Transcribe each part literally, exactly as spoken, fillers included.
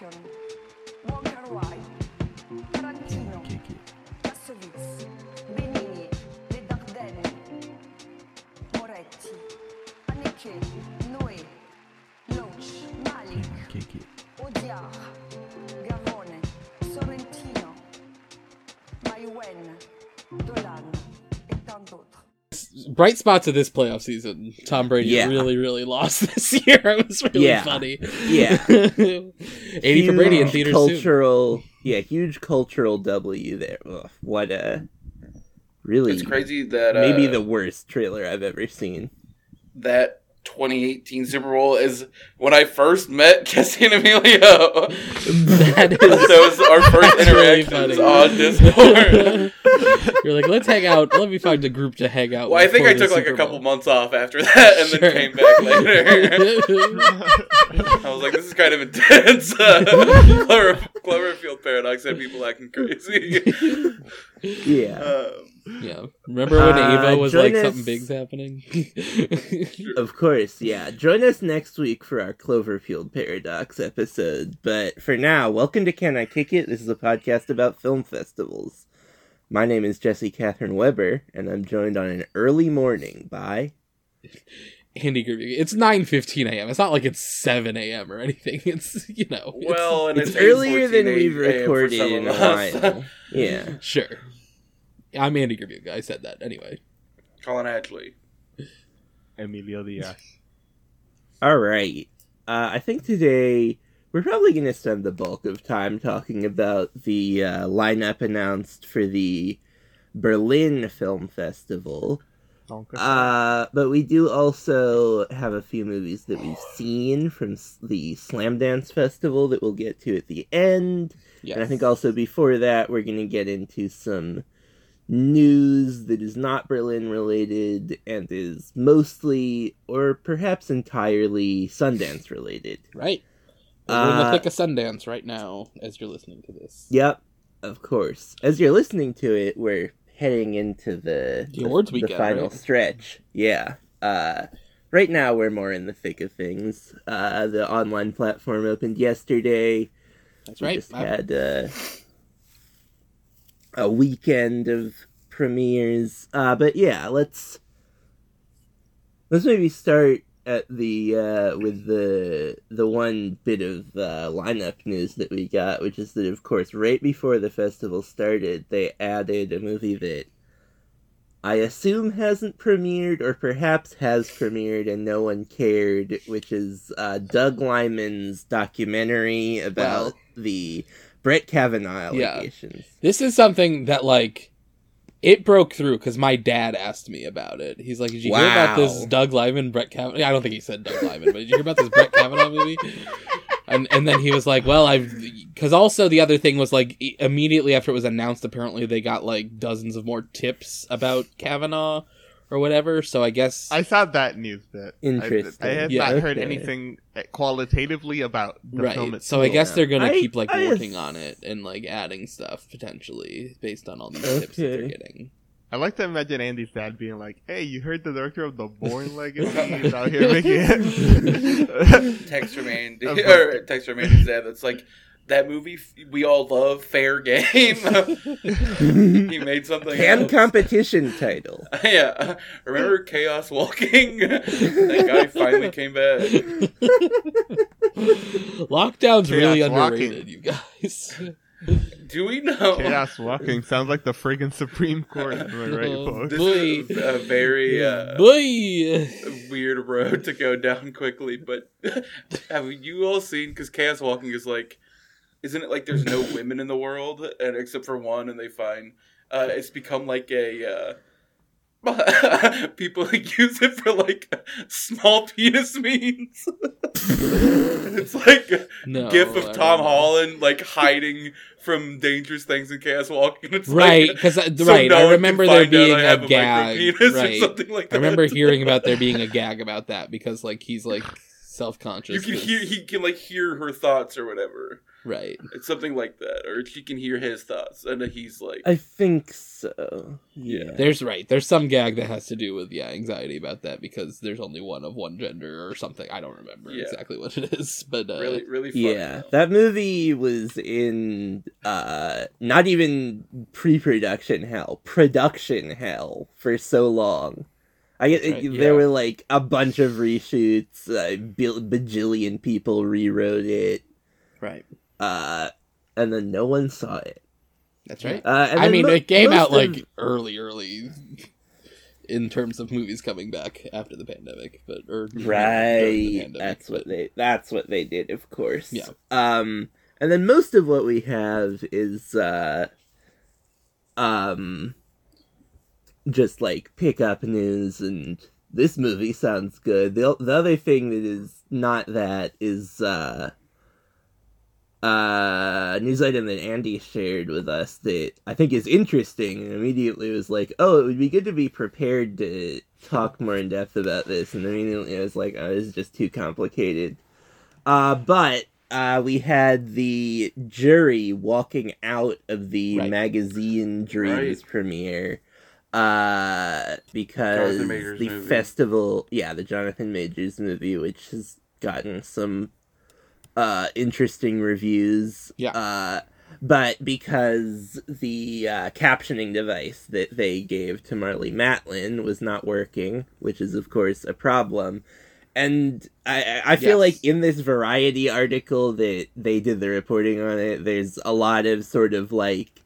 Can I Kick It? Can I Kick It? Bright spots of this playoff season. Tom Brady yeah. really, really lost this year. It was really yeah. funny. Yeah. eighty huge for Brady in theaters cultural, too. Yeah, huge cultural W there. Ugh, what a really... It's crazy that... Uh, maybe the worst trailer I've ever seen. That twenty eighteen Super Bowl is when I first met Cassie and Emilio. That is... Those are our first interactions really on Discord. You're like, let's hang out. Let me find a group to hang out with. Well, I think I took like a couple months off after that and sure. then came back later. I was like, this is kind of intense. Uh, Clover, Cloverfield Paradox had people acting crazy. Yeah. Um, yeah. Remember when uh, Ava was like, us... something big's happening? Of course, yeah. Join us next week for our Cloverfield Paradox episode. But for now, welcome to Can I Kick It? This is a podcast about film festivals. My name is Jesse Catherine Weber, and I'm joined on an early morning by... Andy Grubica. It's nine fifteen a.m. It's not like it's seven a.m. or anything. It's, you know... Well, it's, and it's, it's earlier than we've recorded in a while. Yeah. Sure. I'm Andy Grubica. I said that. Anyway. Colin Ashley. Emilio Diaz. All right. Uh, I think today... We're probably going to spend the bulk of time talking about the uh, lineup announced for the Berlin Film Festival. Uh, but we do also have a few movies that we've seen from the Slamdance Festival that we'll get to at the end. Yes. And I think also before that, we're going to get into some news that is not Berlin related and is mostly or perhaps entirely Sundance related. Right. We're in the thick of Sundance right now as you're listening to this. Yep, of course. As you're listening to it, we're heading into the, the, the, weekend, the final right? stretch. Yeah. Uh, right now, we're more in the thick of things. Uh, the online platform opened yesterday. That's we right. We just I've... had uh, a weekend of premieres. Uh, but yeah, let's let's maybe start... At the uh, with the the one bit of uh, lineup news that we got, which is that of course right before the festival started, they added a movie that I assume hasn't premiered or perhaps has premiered and no one cared, which is uh, Doug Liman's documentary about wow. the Brett Kavanaugh allegations. Yeah. This is something that like. It broke through because my dad asked me about it. He's like, did you wow. hear about this Doug Liman, Brett Kavanaugh? I don't think he said Doug Liman, but did you hear about this Brett Kavanaugh movie? And and then he was like, well, I've... Because also the other thing was, like, immediately after it was announced, apparently they got, like, dozens of more tips about Kavanaugh or whatever. So I guess... I thought that news bit. Interesting. I, I have yeah, not okay. heard anything qualitatively about the right. film itself. So I guess they're going to keep, like, I, working I... on it and, like, adding stuff, potentially, based on all the okay. tips that they're getting. I like to imagine Andy's dad being like, hey, you heard the director of the Bourne Legacy is out here making it. Text from Andy. Or text from Andy's dad that's like, that movie we all love, Fair Game. He made something Can else. Competition title. Yeah. Remember Chaos Walking? That guy finally came back. Lockdown's Chaos really underrated, walking. You guys. Do we know? Chaos Walking sounds like the friggin' Supreme Court. Am I right, oh, folks? This boy. Is a very uh, weird road to go down quickly, but have you all seen, because Chaos Walking is like, isn't it like there's no women in the world, and except for one, and they find uh, it's become like a uh, people use it for like small penis memes. It's like a no, gif of I Tom Holland like hiding from dangerous things in Chaos Walking. It's right, because like, so right, no I remember there being a gag. A right. Or something like that. I remember hearing about there being a gag about that because like he's like. self-conscious. You can hear, he can like hear her thoughts or whatever. Right. It's something like that. Or she can hear his thoughts. And he's like... I think so. Yeah. yeah. There's right. There's some gag that has to do with, yeah, anxiety about that because there's only one of one gender or something. I don't remember yeah. exactly what it is. But uh, really, really fun. Yeah. Though. That movie was in uh, not even pre-production hell. Production hell for so long. I get, right, it, yeah. There were like a bunch of reshoots. A bajillion people rewrote it. Right. Uh, and then no one saw it. That's right. Uh, I mean, mo- it came out of... like early, early in terms of movies coming back after the pandemic, but or right. The pandemic, that's but... what they. That's what they did, of course. Yeah. Um, and then most of what we have is, uh, um, just like pickup news and this movie sounds good. The the other thing that is not that is, uh. Uh, news item that Andy shared with us that I think is interesting and immediately was like, oh, it would be good to be prepared to talk more in depth about this. And immediately I was like, oh, this is just too complicated. Uh, but uh, we had the jury walking out of the right. Magazine Dreams right. premiere uh, because the movie. festival, yeah, the Jonathan Majors movie, which has gotten some Uh, interesting reviews, yeah. Uh, but because the uh, captioning device that they gave to Marlee Matlin was not working, which is of course a problem, and I, I feel yes. like in this Variety article that they did the reporting on it, there's a lot of sort of like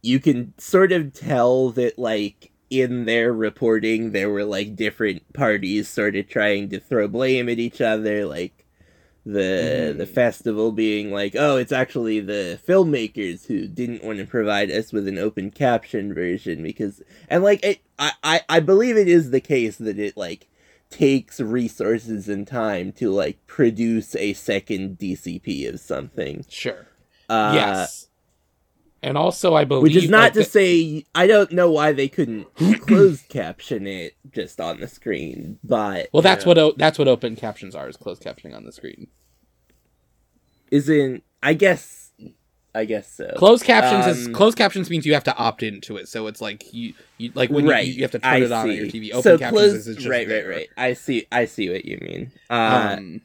you can sort of tell that like in their reporting there were like different parties sort of trying to throw blame at each other, like. The mm. the festival being like, oh, it's actually the filmmakers who didn't want to provide us with an open caption version because... And, like, it, I, I, I believe it is the case that it, like, takes resources and time to, like, produce a second D C P of something. Sure. Uh, yes. And also, I believe... Which is not like to the... say... I don't know why they couldn't closed caption it just on the screen, but... Well, that's, yeah. what, o- that's what open captions are, is closed captioning on the screen. Isn't... I guess... I guess so. Closed captions um, is... Closed captions means you have to opt into it, so it's like you... you like, when right, you, you have to turn I it on see. on your T V. Open so captions closed, is just... Right, there. right, right. I see, I see what you mean. Uh, um...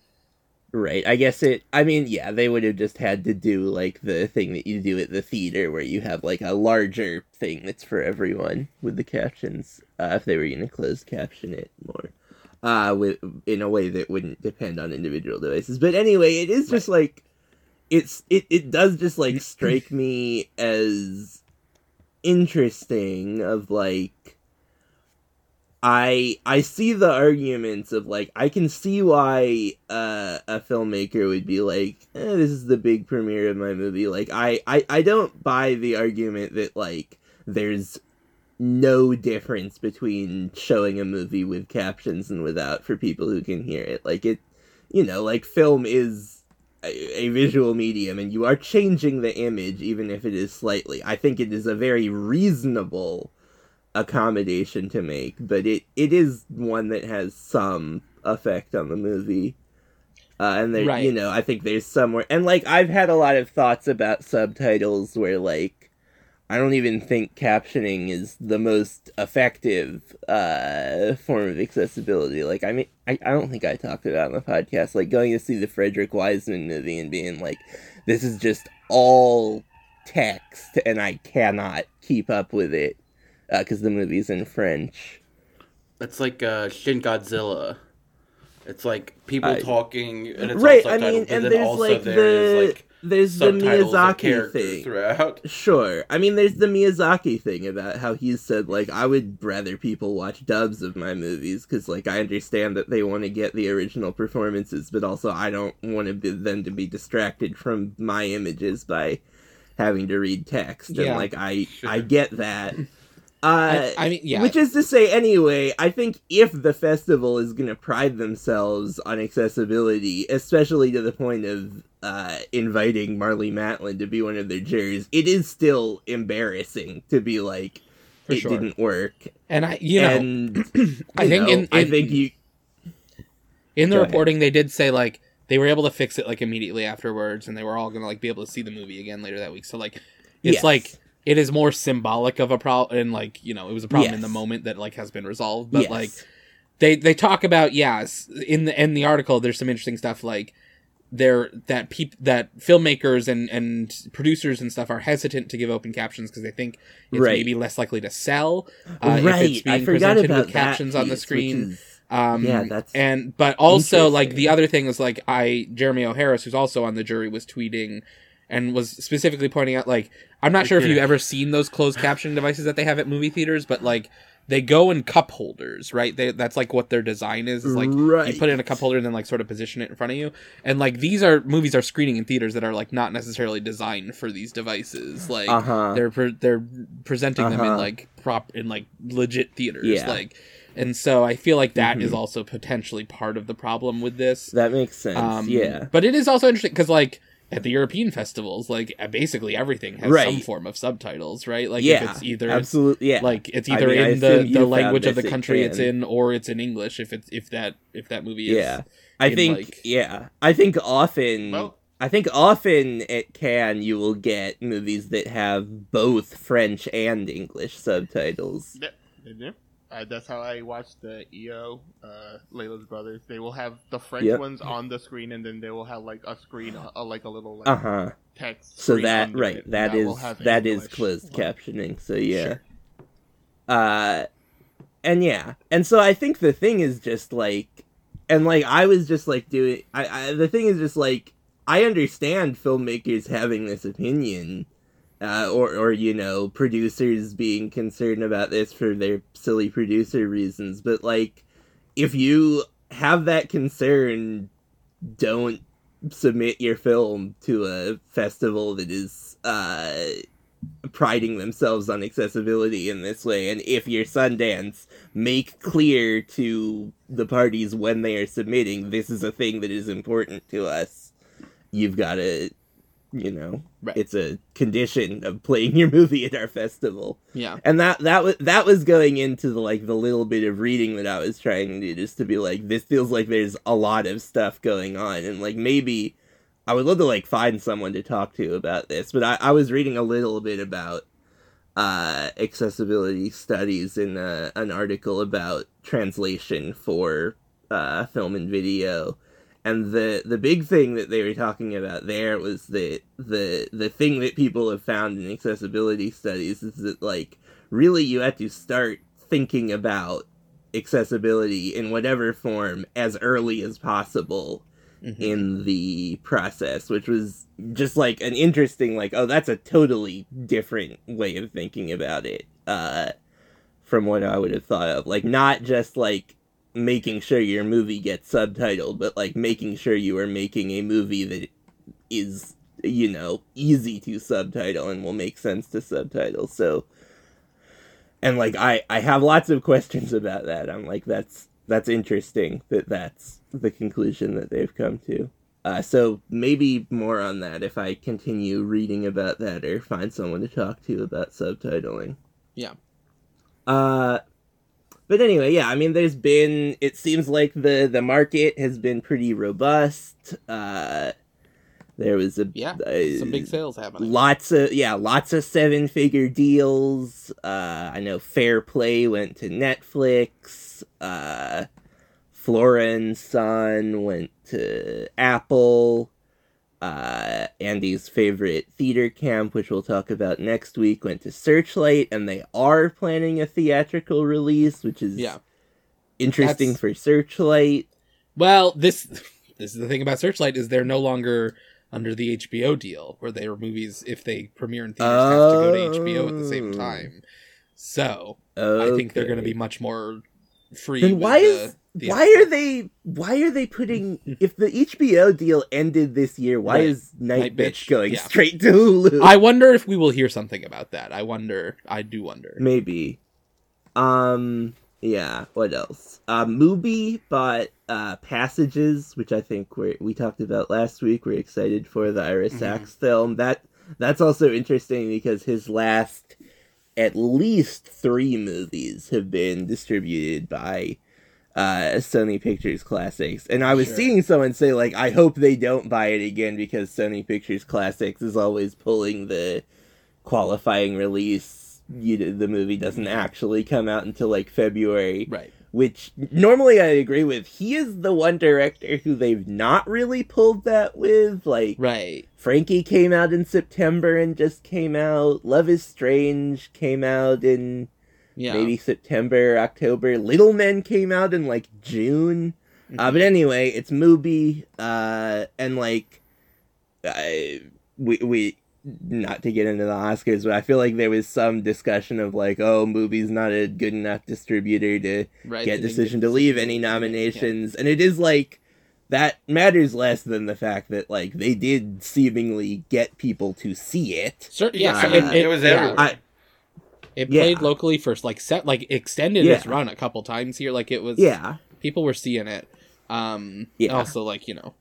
Right, I guess it... I mean, yeah, they would have just had to do, like, the thing that you do at the theater where you have, like, a larger thing that's for everyone with the captions, uh, if they were going to closed caption it more, uh, with, in a way that wouldn't depend on individual devices. But anyway, it is just, right. like... it's it, it does just, like, strike me as interesting of, like... I I see the arguments of, like, I can see why uh, a filmmaker would be like, eh, this is the big premiere of my movie. Like, I, I, I don't buy the argument that, like, there's no difference between showing a movie with captions and without for people who can hear it. Like, it, you know, like, film is a, a visual medium, and you are changing the image, even if it is slightly. I think it is a very reasonable accommodation to make, but it it is one that has some effect on the movie, uh, and there right. you know I think there's somewhere, and like I've had a lot of thoughts about subtitles where like I don't even think captioning is the most effective uh, form of accessibility. Like I mean I, I don't think I talked about on the podcast like going to see the Frederick Wiseman movie and being like, this is just all text and I cannot keep up with it. Because uh, the movie's in French. It's like uh, Shin Godzilla. It's like people I, talking, and it's right. all subtitled, I mean, and there's like there's the like, there's the Miyazaki thing throughout. Sure, I mean, there's the Miyazaki thing about how he said like I would rather people watch dubs of my movies because like I understand that they want to get the original performances, but also I don't want to be them to be distracted from my images by having to read text, yeah, and like I sure. I get that. Uh, I, I mean, yeah. Which is to say, anyway, I think if the festival is going to pride themselves on accessibility, especially to the point of uh, inviting Marlee Matlin to be one of their jurors, it is still embarrassing to be like, For it sure. didn't work. And I, you know, and, you I think know, in, in, I think you. in the reporting, it. They did say, like, they were able to fix it, like, immediately afterwards, and they were all going to, like, be able to see the movie again later that week. So, like, it's, yes. like, it is more symbolic of a problem, and, like, you know, it was a problem yes. in the moment that, like, has been resolved. But, yes. like, they they talk about, yeah, in the, in the article, there's some interesting stuff, like, there that peop- that filmmakers and, and producers and stuff are hesitant to give open captions because they think it's right. maybe less likely to sell uh, right. if it's being presented with captions piece, on the screen. Is, um, yeah, that's and but also like the other thing is like I Jeremy O'Harris, who's also on the jury, was tweeting and was specifically pointing out like I'm not sure if you've ever seen those closed captioning devices that they have at movie theaters, but like. They go in cup holders, right? They, that's, like, what their design is. It's, like, right. you put it in a cup holder and then, like, sort of position it in front of you. And, like, these are... Movies are screening in theaters that are, like, not necessarily designed for these devices. Like, uh-huh. they're pre- they're presenting uh-huh. them in, like, prop... In, like, legit theaters. Yeah. Like, and so I feel like that mm-hmm. is also potentially part of the problem with this. That makes sense, um, yeah. But it is also interesting because, like... At the European festivals, like basically everything has right. some form of subtitles, right? Like, yeah, if it's either absolutely, yeah. like it's either I mean, in the, the language of the country it's in, or it's in English. If it's if that if that movie, is yeah, I in, think, like... yeah, I think often, well, I think often at Cannes you will get movies that have both French and English subtitles. Yeah. Uh, that's how I watched the E O, uh, Layla's Brothers. They will have the French yep. ones on the screen, and then they will have like a screen, a, a, like a little like, uh-huh. text. So that right, that, that is that English. is closed well, captioning. So yeah, sure. uh, and yeah, and so I think the thing is just like, and like I was just like doing. I, I the thing is just like I understand filmmakers having this opinion. Uh, or, or, you know, producers being concerned about this for their silly producer reasons. But, like, if you have that concern, don't submit your film to a festival that is uh, priding themselves on accessibility in this way. And if you're Sundance, make clear to the parties when they are submitting, this is a thing that is important to us. You've got to... You know, right. it's a condition of playing your movie at our festival. Yeah, and that that was that was going into the like the little bit of reading that I was trying to do, just to be like, this feels like there's a lot of stuff going on, and like maybe I would love to like find someone to talk to about this. But I, I was reading a little bit about uh, accessibility studies in a, an article about translation for uh, film and video. And the, the big thing that they were talking about there was that the the thing that people have found in accessibility studies is that, like, really you have to start thinking about accessibility in whatever form as early as possible mm-hmm. in the process, which was just, like, an interesting, like, oh, that's a totally different way of thinking about it uh, from what I would have thought of. Like, not just, like, making sure your movie gets subtitled, but like making sure you are making a movie that is, you know, easy to subtitle and will make sense to subtitle. So, and like I, I have lots of questions about that. I'm like, that's that's interesting that that's the conclusion that they've come to. Uh, so maybe more on that if I continue reading about that or find someone to talk to about subtitling. Yeah. Uh. But anyway, yeah, I mean, there's been, it seems like the, the market has been pretty robust. Uh, there was a... Yeah, uh, some big sales happening. Lots of, yeah, lots of seven-figure deals. Uh, I know Fair Play went to Netflix. Uh, Florin Son went to Apple. Uh, Andy's favorite theater camp, which we'll talk about next week, went to Searchlight, and they are planning a theatrical release, which is yeah. interesting That's... for Searchlight. Well, this this is the thing about Searchlight, is they're no longer under the H B O deal, where their movies, if they premiere in theaters, oh. have to go to H B O at the same time. So, okay. I think they're going to be much more free then with why the... Is... The why episode. are they? Why are they putting? If the H B O deal ended this year, why right. is Night, Night Bitch, Bitch going yeah. straight to Hulu? I wonder if we will hear something about that. I wonder. I do wonder. Maybe. Um. Yeah. What else? Uh, Mubi bought uh, Passages, which I think we we talked about last week. We're excited for the Ira mm-hmm. Sachs film. That that's also interesting because his last, at least three movies have been distributed by. uh, Sony Pictures Classics. And I was sure. seeing someone say, like, I hope they don't buy it again because Sony Pictures Classics is always pulling the qualifying release. You, the movie doesn't actually come out until, like, February. Right. Which, normally I agree with. He is the one director who they've not really pulled that with. Like, right. Frankie came out in September and just came out. Love is Strange came out in yeah. maybe September, October. Little Men came out in, like, June. Mm-hmm. Uh, but anyway, it's Mubi. Uh, and, like, I, we... we not to get into the Oscars, but I feel like there was some discussion of, like, oh, Mubi's not a good enough distributor to right, get Decision to Leave any nominations. Yeah. And it is, like, that matters less than the fact that, like, they did seemingly get people to see it. Sure, yeah, uh, so it, it, it was everywhere. Yeah. I, it played yeah. locally for, like, set, like extended yeah. its run a couple times here. Like, it was... Yeah. People were seeing it. Um, yeah. Also, like, you know,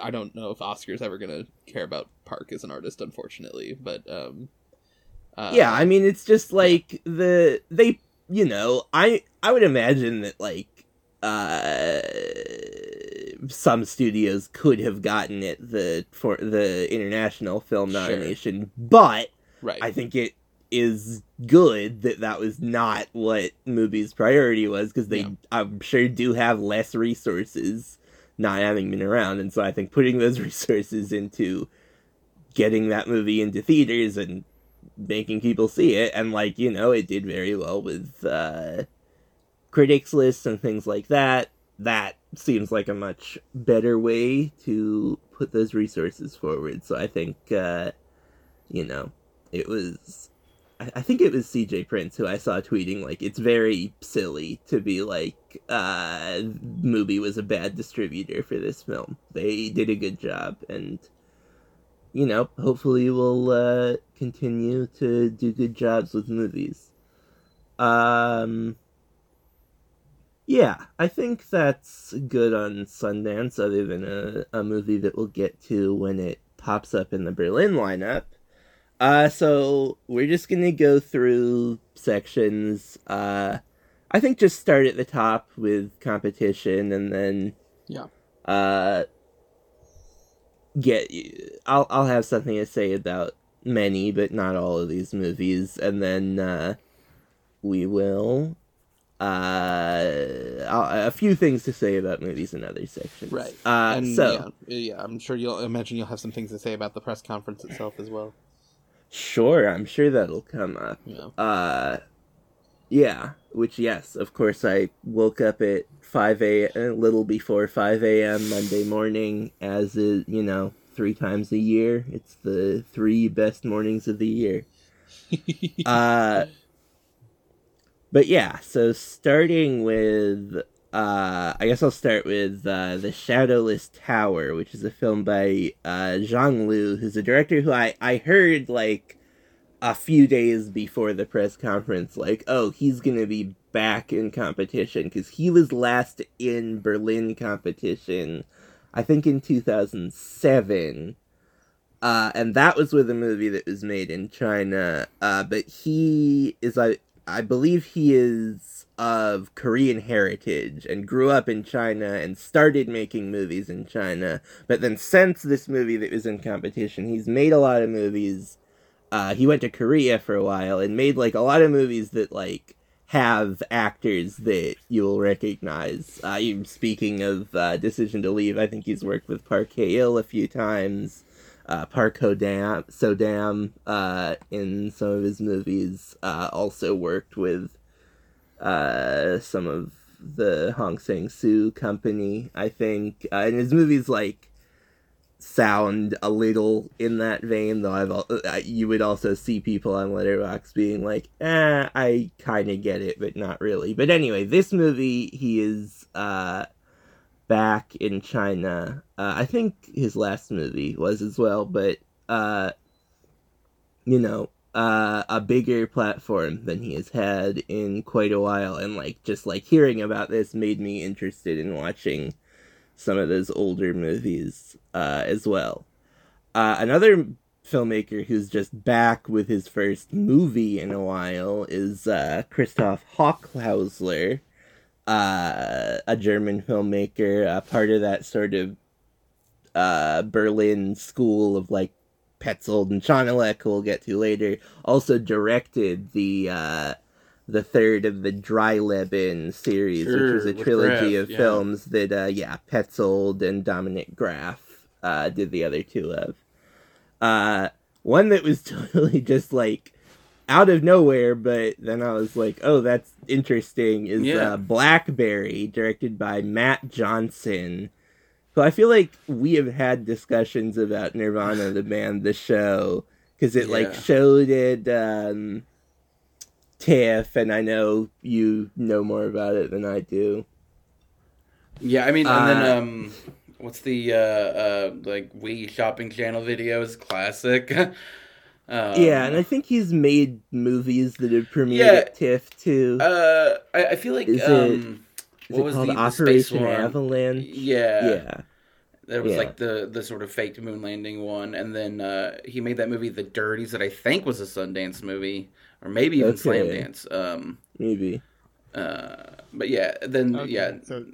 I don't know if Oscar's ever going to care about Park as an artist, unfortunately, but um uh, yeah, I mean, it's just like the they you know I I would imagine that like uh some studios could have gotten it the for the international film nomination, sure. but right. I think it is good that that was not what Mubi's priority was, because they yeah. I'm sure do have less resources not having been around, and so I think putting those resources into getting that movie into theaters and making people see it, and, like, you know, it did very well with uh, critics lists and things like that. That seems like a much better way to put those resources forward. So I think, uh, you know, it was... I, I think it was C J Prince who I saw tweeting, like, it's very silly to be like, uh, Mubi was a bad distributor for this film. They did a good job, and... you know, hopefully we'll uh, continue to do good jobs with movies. Um, yeah, I think that's good on Sundance, other than a, a movie that we'll get to when it pops up in the Berlin lineup. Uh, so we're just going to go through sections. Uh, I think just start at the top with competition, and then... yeah. Uh, Get I'll I'll have something to say about many, but not all of these movies, and then uh, we will uh I'll, a few things to say about movies in other sections. Right. Uh, and so yeah, yeah, I'm sure you'll imagine you'll have some things to say about the press conference itself as well. Sure, I'm sure that'll come up. Yeah. Uh, yeah. Which yes, of course, I woke up at five a.m., a little before five a.m. Monday morning, as is, you know, three times a year. It's the three best mornings of the year. uh, but yeah, so starting with, uh, I guess I'll start with uh, The Shadowless Tower, which is a film by uh, Zhang Liu, who's a director who I, I heard, like, a few days before the press conference, like, oh, he's going to be back in competition, because he was last in Berlin competition, I think in two thousand seven, uh, and that was with a movie that was made in China, uh, but he is, I, I believe he is of Korean heritage, and grew up in China, and started making movies in China, but then since this movie that was in competition, he's made a lot of movies. uh, he went to Korea for a while, and made, like, a lot of movies that, like, have actors that you'll recognize. Uh, speaking of uh, Decision to Leave, I think he's worked with Park Hae-il a few times, uh, Park Ho-dam uh, in some of his movies, uh, also worked with uh, some of the Hong Sang-soo company, I think, uh, and his movies, like, sound a little in that vein, though I've al- you would also see people on Letterboxd being like, eh, I kind of get it, but not really. But anyway, this movie, he is uh, back in China. Uh, I think his last movie was as well, but, uh, you know, uh, a bigger platform than he has had in quite a while. And, like, just, like, hearing about this made me interested in watching some of those older movies uh, as well. Uh, another filmmaker who's just back with his first movie in a while is uh, Christoph Hochhausler, uh, a German filmmaker, uh, part of that sort of uh, Berlin school of, like, Petzold and Schonelek, who we'll get to later, also directed the uh, the third of the Dry Leben series, sure, which was a trilogy Graf, of yeah. films that, uh, yeah, Petzold and Dominic Graf uh, did the other two of. Uh, one that was totally just, like, out of nowhere, but then I was like, oh, that's interesting, is yeah. uh, Blackberry, directed by Matt Johnson, who I feel like we have had discussions about Nirvana, the band, the show, because it, yeah. like, showed it, um, TIFF, and I know you know more about it than I do. Yeah, I mean, and uh, then, um, what's the, uh, uh, like, Wii Shopping Channel videos, classic. Um, yeah, and I think he's made movies that have premiered yeah, at TIFF, too. Uh, I, I feel like, is um, it, what is was it called? The, the Operation Avalanche? Yeah. Yeah. There was, yeah. like, the, the sort of faked moon landing one, and then uh, he made that movie, The Dirties, that I think was a Sundance movie, or maybe even okay. Slamdance. Um, maybe. Uh, but yeah, then, okay, yeah. So,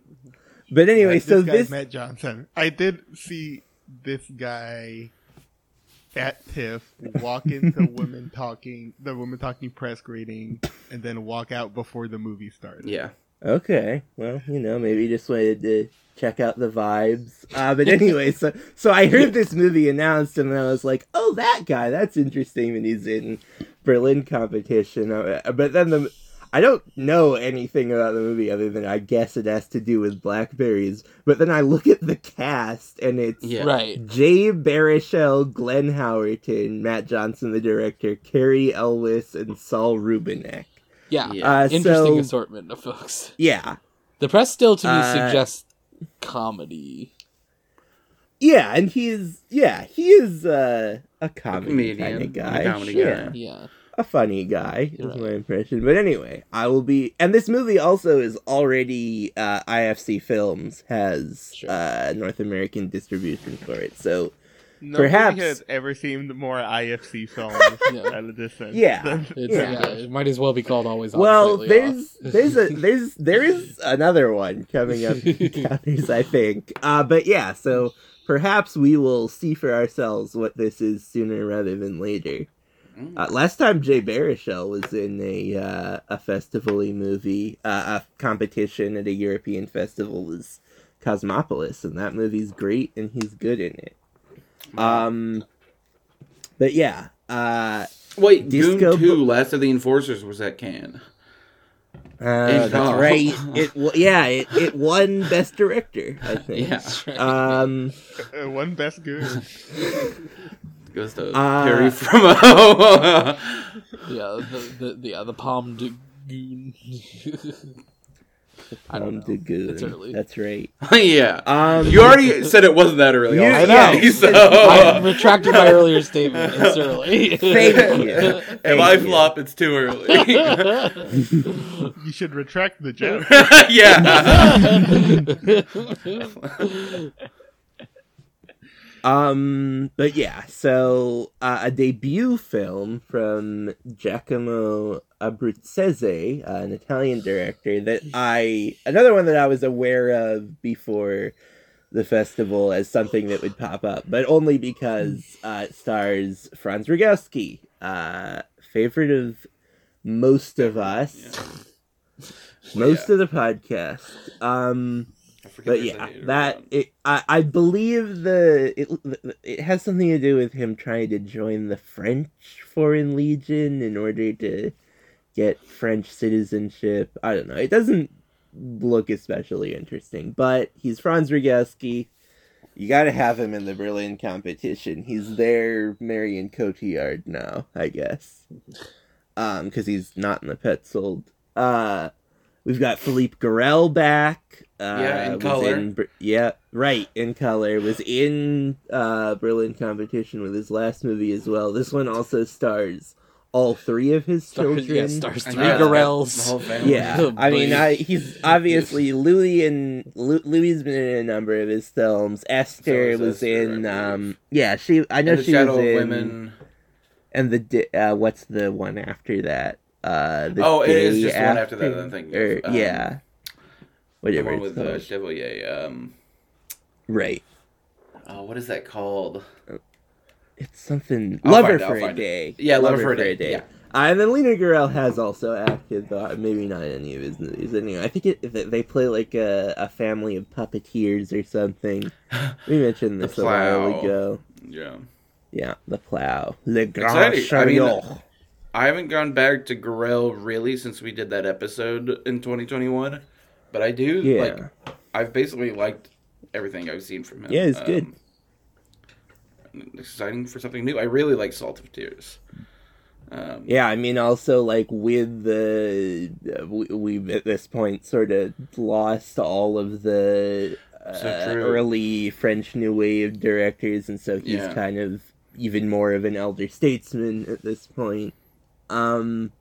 but anyway, like, so this... this... Matt Johnson. I did see this guy... at TIFF, walk into women talking, the women talking press greeting, and then walk out before the movie started. Yeah. Okay. Well, you know, maybe just wanted to check out the vibes. Uh, but anyway, so so I heard this movie announced, and I was like, oh, that guy, that's interesting that he's in Berlin competition. But then the I don't know anything about the movie other than I guess it has to do with blackberries. But then I look at the cast, and it's yeah. right. Jay Baruchel, Glenn Howerton, Matt Johnson, the director, Carrie Elwes, and Saul Rubinek. Yeah, yeah. Uh, interesting so, assortment of folks. Yeah. The press still, to me, uh, suggests comedy. Yeah, and he's, yeah, he is uh, a comedy kind of guy. A comedy sure. guy. Yeah. A funny guy is my impression, but anyway, I will be. And this movie also is already uh, I F C Films has sure. uh, North American distribution for it, so nobody perhaps has ever seen more I F C films yeah. out of this sense. Yeah. It's, yeah. yeah, it might as well be called Always On. Well, there's there's a there's there is another one coming up in counties, I think. Uh, but yeah, so perhaps we will see for ourselves what this is sooner rather than later. Uh, last time Jay Baruchel was in a uh, a festival-y movie, uh, a competition at a European festival was Cosmopolis, and that movie's great, and he's good in it. Um, but yeah, uh, wait, Disco Goon two, Bo- Last of the Enforcers was at Cannes. Uh, that's oh. right. It w- yeah, it, it won Best Director, I think. Yeah, right. Um, it won Best Goon. Goes to Terry uh, from uh, yeah, the the the, yeah, the Palme de Goon. I don't know. That's early. That's right. yeah. Um, you already said it wasn't that early. You, I know. Yeah, so. I retracted my earlier statement. It's early. Thank you. If Thank I flop, you. It's too early. You should retract the joke. yeah. Um, but yeah, so uh, a debut film from Giacomo Abruzzese, uh, an Italian director that I, another one that I was aware of before the festival as something that would pop up, but only because uh, it stars Franz Rogowski, uh, favorite of most of us, yeah. most yeah. of the podcast. Um... But yeah, that it, I, I believe the it it has something to do with him trying to join the French Foreign Legion in order to get French citizenship. I don't know. It doesn't look especially interesting, but he's Franz Rogowski. You got to have him in the Berlin competition. He's their Marion Cotillard now, I guess, um, because he's not in the Petzold. Uh, we've got Philippe Garel back. Uh, yeah, in color. In, yeah, right, in color. Was in uh, Berlin competition with his last movie as well. This one also stars all three of his stars, children. Yeah, stars three Garels. Yeah, I mean, I, he's obviously Louis and Lu, Louis's been in a number of his films. Esther so was Esther, in. Um, yeah, she. I know and she the Shadow was in. Of Women. And the uh, what's the one after that? Uh, the oh, it is just after, one after that. I'm thinking. Or, um, yeah. Whatever. The one with uh, Chevalier. Um, right. Oh, what is that called? It's something. I'll Lover for a Day. It. Yeah, Lover, Lover for a Day. day. Yeah. And then Lena Guerrero has also acted, though maybe not in any of his movies. Anyway, I think it, they play like a, a family of puppeteers or something. We mentioned this a while ago. Yeah. Yeah, the plow. Le Grand Chariot. I, mean, I haven't gone back to Guerrero really since we did that episode in twenty twenty-one, but I do. Yeah. Like, I've basically liked everything I've seen from him. Yeah, it's um, good. Exciting for something new. I really like Salt of Tears. Um, yeah, I mean, also, like, with the... Uh, we, we've, at this point, sort of lost all of the uh, so early French New Wave directors, and so he's yeah. kind of even more of an elder statesman at this point. Um,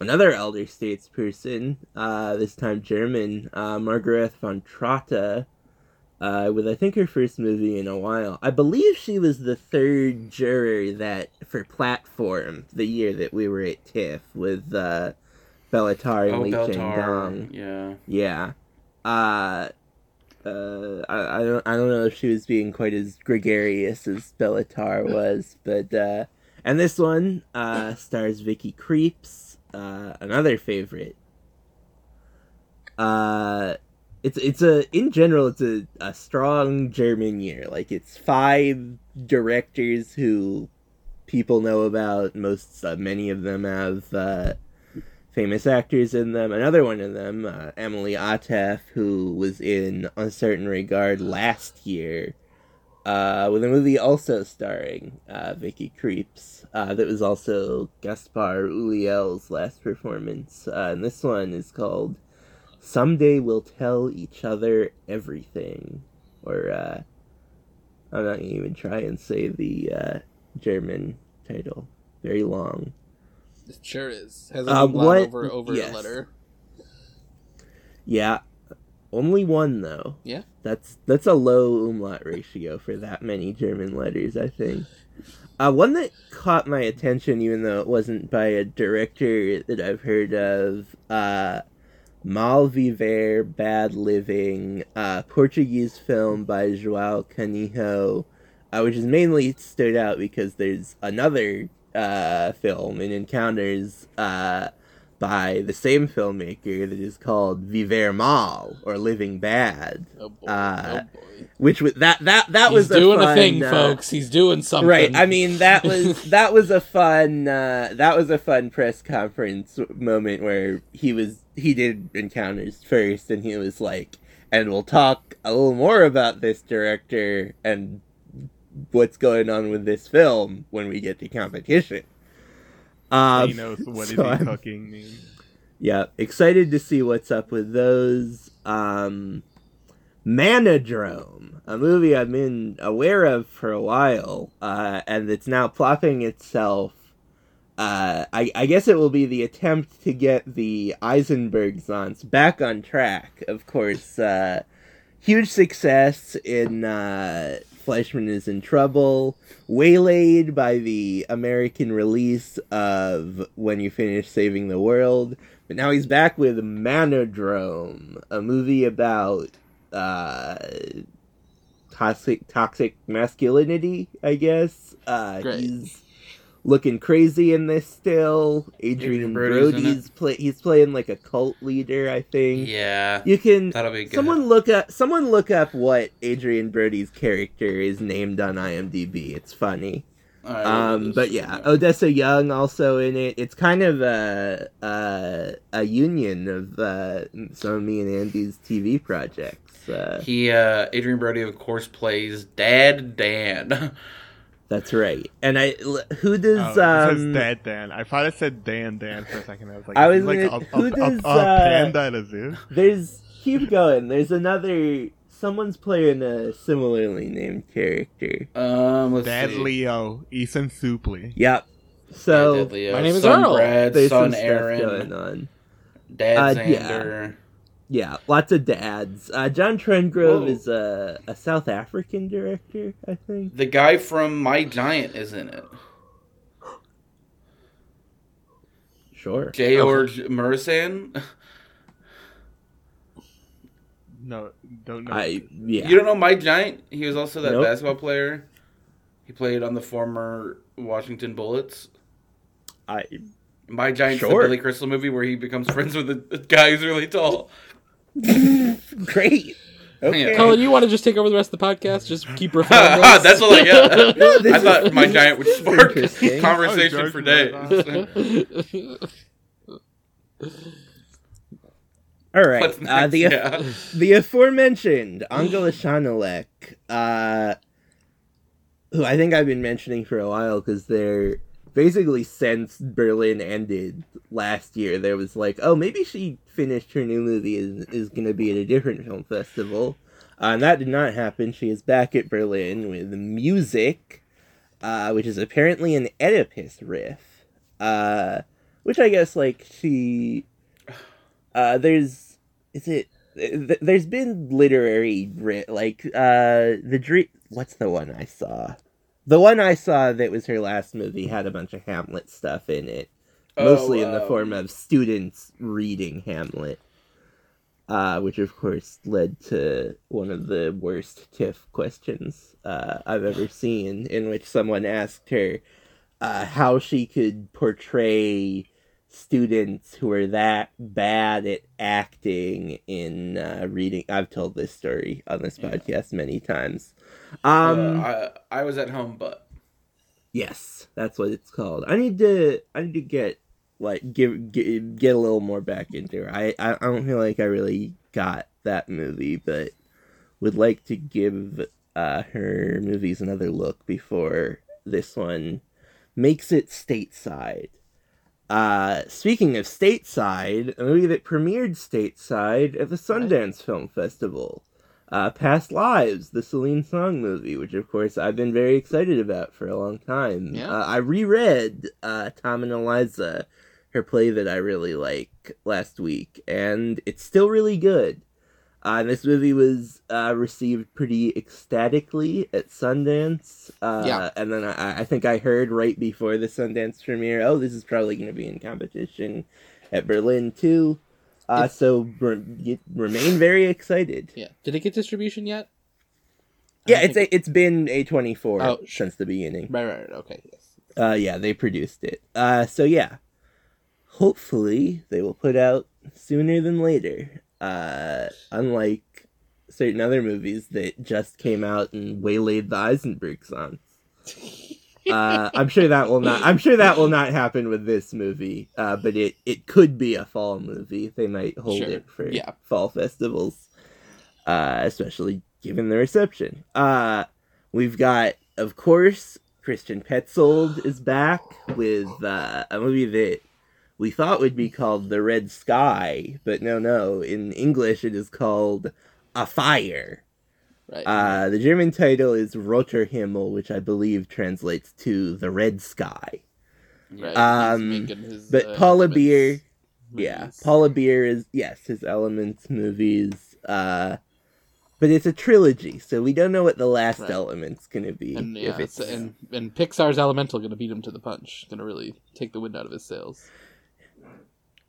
another elder statesperson, uh, this time German, uh, Margaret von Trotta, Uh, with, I think, her first movie in a while. I believe she was the third juror that for Platform the year that we were at TIFF with uh, Bellatar and oh, Lee Chang-dong. Yeah. Yeah. Uh, uh, I, I, don't, I don't know if she was being quite as gregarious as Bellatar was, but... Uh, and this one uh, stars Vicky Creeps, uh, another favorite. Uh... It's it's a in general it's a, a strong German year. Like, it's five directors who people know about. Most uh, many of them have uh, famous actors in them. Another one of them, uh, Emily Atef, who was in Uncertain Regard last year, uh, with a movie also starring uh, Vicky Creeps. Uh, that was also Gaspar Ulliel's last performance, uh, and this one is called Someday We'll Tell Each Other Everything. Or, uh, I'm not going to even try and say the uh, German title. Very long. It sure is. Has a um, lot over, over yes. a letter. Yeah. Only one, though. Yeah. That's that's a low umlaut ratio for that many German letters, I think. Uh, one that caught my attention, even though it wasn't by a director that I've heard of, uh... Malviver, Bad Living, uh, Portuguese film by João Canijo, uh, which is mainly stood out because there's another uh, film in Encounters uh, by the same filmmaker that is called Viver Mal, or Living Bad. Oh boy, uh, oh boy. Which was, that that that He's was a doing fun, a thing, uh, folks. He's doing something. Right. I mean, that was that was a fun uh, that was a fun press conference moment where he was. He did Encounters first, and he was like, and we'll talk a little more about this director and what's going on with this film when we get to competition. Um, he knows what so is he talking means. Yeah, excited to see what's up with those. Um, Manodrome, a movie I've been aware of for a while, uh, and it's now plopping itself. Uh, I, I guess it will be the attempt to get the Eisenbergzons back on track. Of course, uh, huge success in uh, Fleischman is in Trouble, waylaid by the American release of When You Finish Saving the World. But now he's back with Manodrome, a movie about uh, toxic toxic masculinity, I guess. Uh, Great. He's looking crazy in this still. Adrian Brody's, Brody's play. He's playing like a cult leader, I think. Yeah, you can. That'll be good. Someone look up. Someone look up what Adrian Brody's character is named on IMDb. It's funny. Right, um, but yeah, Odessa Young also in it. It's kind of a a, a union of uh, some of me and Andy's T V projects. Uh, he uh, Adrian Brody, of course, plays Dad Dan. That's right. And I, who does, oh, it um... says Dad Dan. I thought it said Dan Dan for a second. I was like, I was like, gonna, a, who a, does, a, a uh... panda at a zoo? There's, keep going. There's another, someone's playing a similarly named character. Um, let's Dad see. Leo, Ethan Suplee. Yep. So, Dad, Dad Leo, my name is Earl. There's son some Aaron, stuff going on. Dad uh, Xander. Yeah. Yeah, lots of dads. Uh, John Trengrove Whoa. is a, a South African director, I think. The guy from My Giant is in it. Sure. George okay. Mursan. No, don't know. I, yeah. You don't know Mike Giant? He was also that nope. basketball player. He played on the former Washington Bullets. I Mike Giant's sure. the Billy Crystal movie where he becomes friends with a guy who's really tall. Great. Okay. Colin, you want to just take over the rest of the podcast? Just keep referring to us? That's all I got. I thought Mike Giant would spark conversation for days. All right. Uh, the, yeah. the aforementioned Angela Shanalek, uh, who I think I've been mentioning for a while because they're basically since Berlin ended last year, there was like, oh, maybe she finished her new movie and is going to be at a different film festival. Uh, and that did not happen. She is back at Berlin with Music, uh, which is apparently an Oedipus riff, uh, which I guess, like, she... Uh, there's... Is it... Th- there's been literary... Ri- like, uh, the dream... What's the one I saw? The one I saw that was her last movie had a bunch of Hamlet stuff in it. Mostly oh, wow. in the form of students reading Hamlet. Uh, which, of course, led to one of the worst TIFF questions uh, I've ever seen, in which someone asked her uh, how she could portray students who are that bad at acting in uh, reading. I've told this story on this yeah. podcast many times. Um, uh, I, I was at home, but yes, that's what it's called. I need to. I need to get like give, give get a little more back into her. I, I I don't feel like I really got that movie, but would like to give uh, her movies another look before this one makes it stateside. Uh, speaking of stateside, a movie that premiered stateside at the Sundance Film Festival, uh, Past Lives, the Celine Song movie, which of course I've been very excited about for a long time. Yeah. Uh, I reread uh, Tom and Eliza, her play that I really like, last week, and it's still really good. Uh, this movie was uh, received pretty ecstatically at Sundance. Uh, yeah. And then I, I think I heard right before the Sundance premiere, oh, this is probably going to be in competition at Berlin, too. Uh, so re- remain very excited. Yeah. Did it get distribution yet? Yeah, it's a, it's been A twenty-four oh, since the beginning. Right, right, right. Okay. Yes. Uh, yeah, they produced it. Uh, so, yeah. Hopefully, they will put out sooner than later. Uh, unlike certain other movies that just came out and waylaid the Eisenberg songs, uh, I'm sure that will not. I'm sure that will not happen with this movie. Uh, but it, it could be a fall movie. They might hold sure. it for yeah. fall festivals, uh, especially given the reception. Uh, we've got, of course, Christian Petzold is back with uh, a movie that we thought would be called The Red Sky, but no, no. In English, it is called A Fire. Right. Uh, the German title is Roter Himmel, which I believe translates to The Red Sky. Right. Um, his, but uh, Paula Beer, yeah, Paula Beer is, yes, his Elements movies. Uh, but it's a trilogy, so we don't know what the last right. Element's going to be. And, yeah, if it's... It's, and, and Pixar's Elemental going to beat him to the punch. Going to really take the wind out of his sails.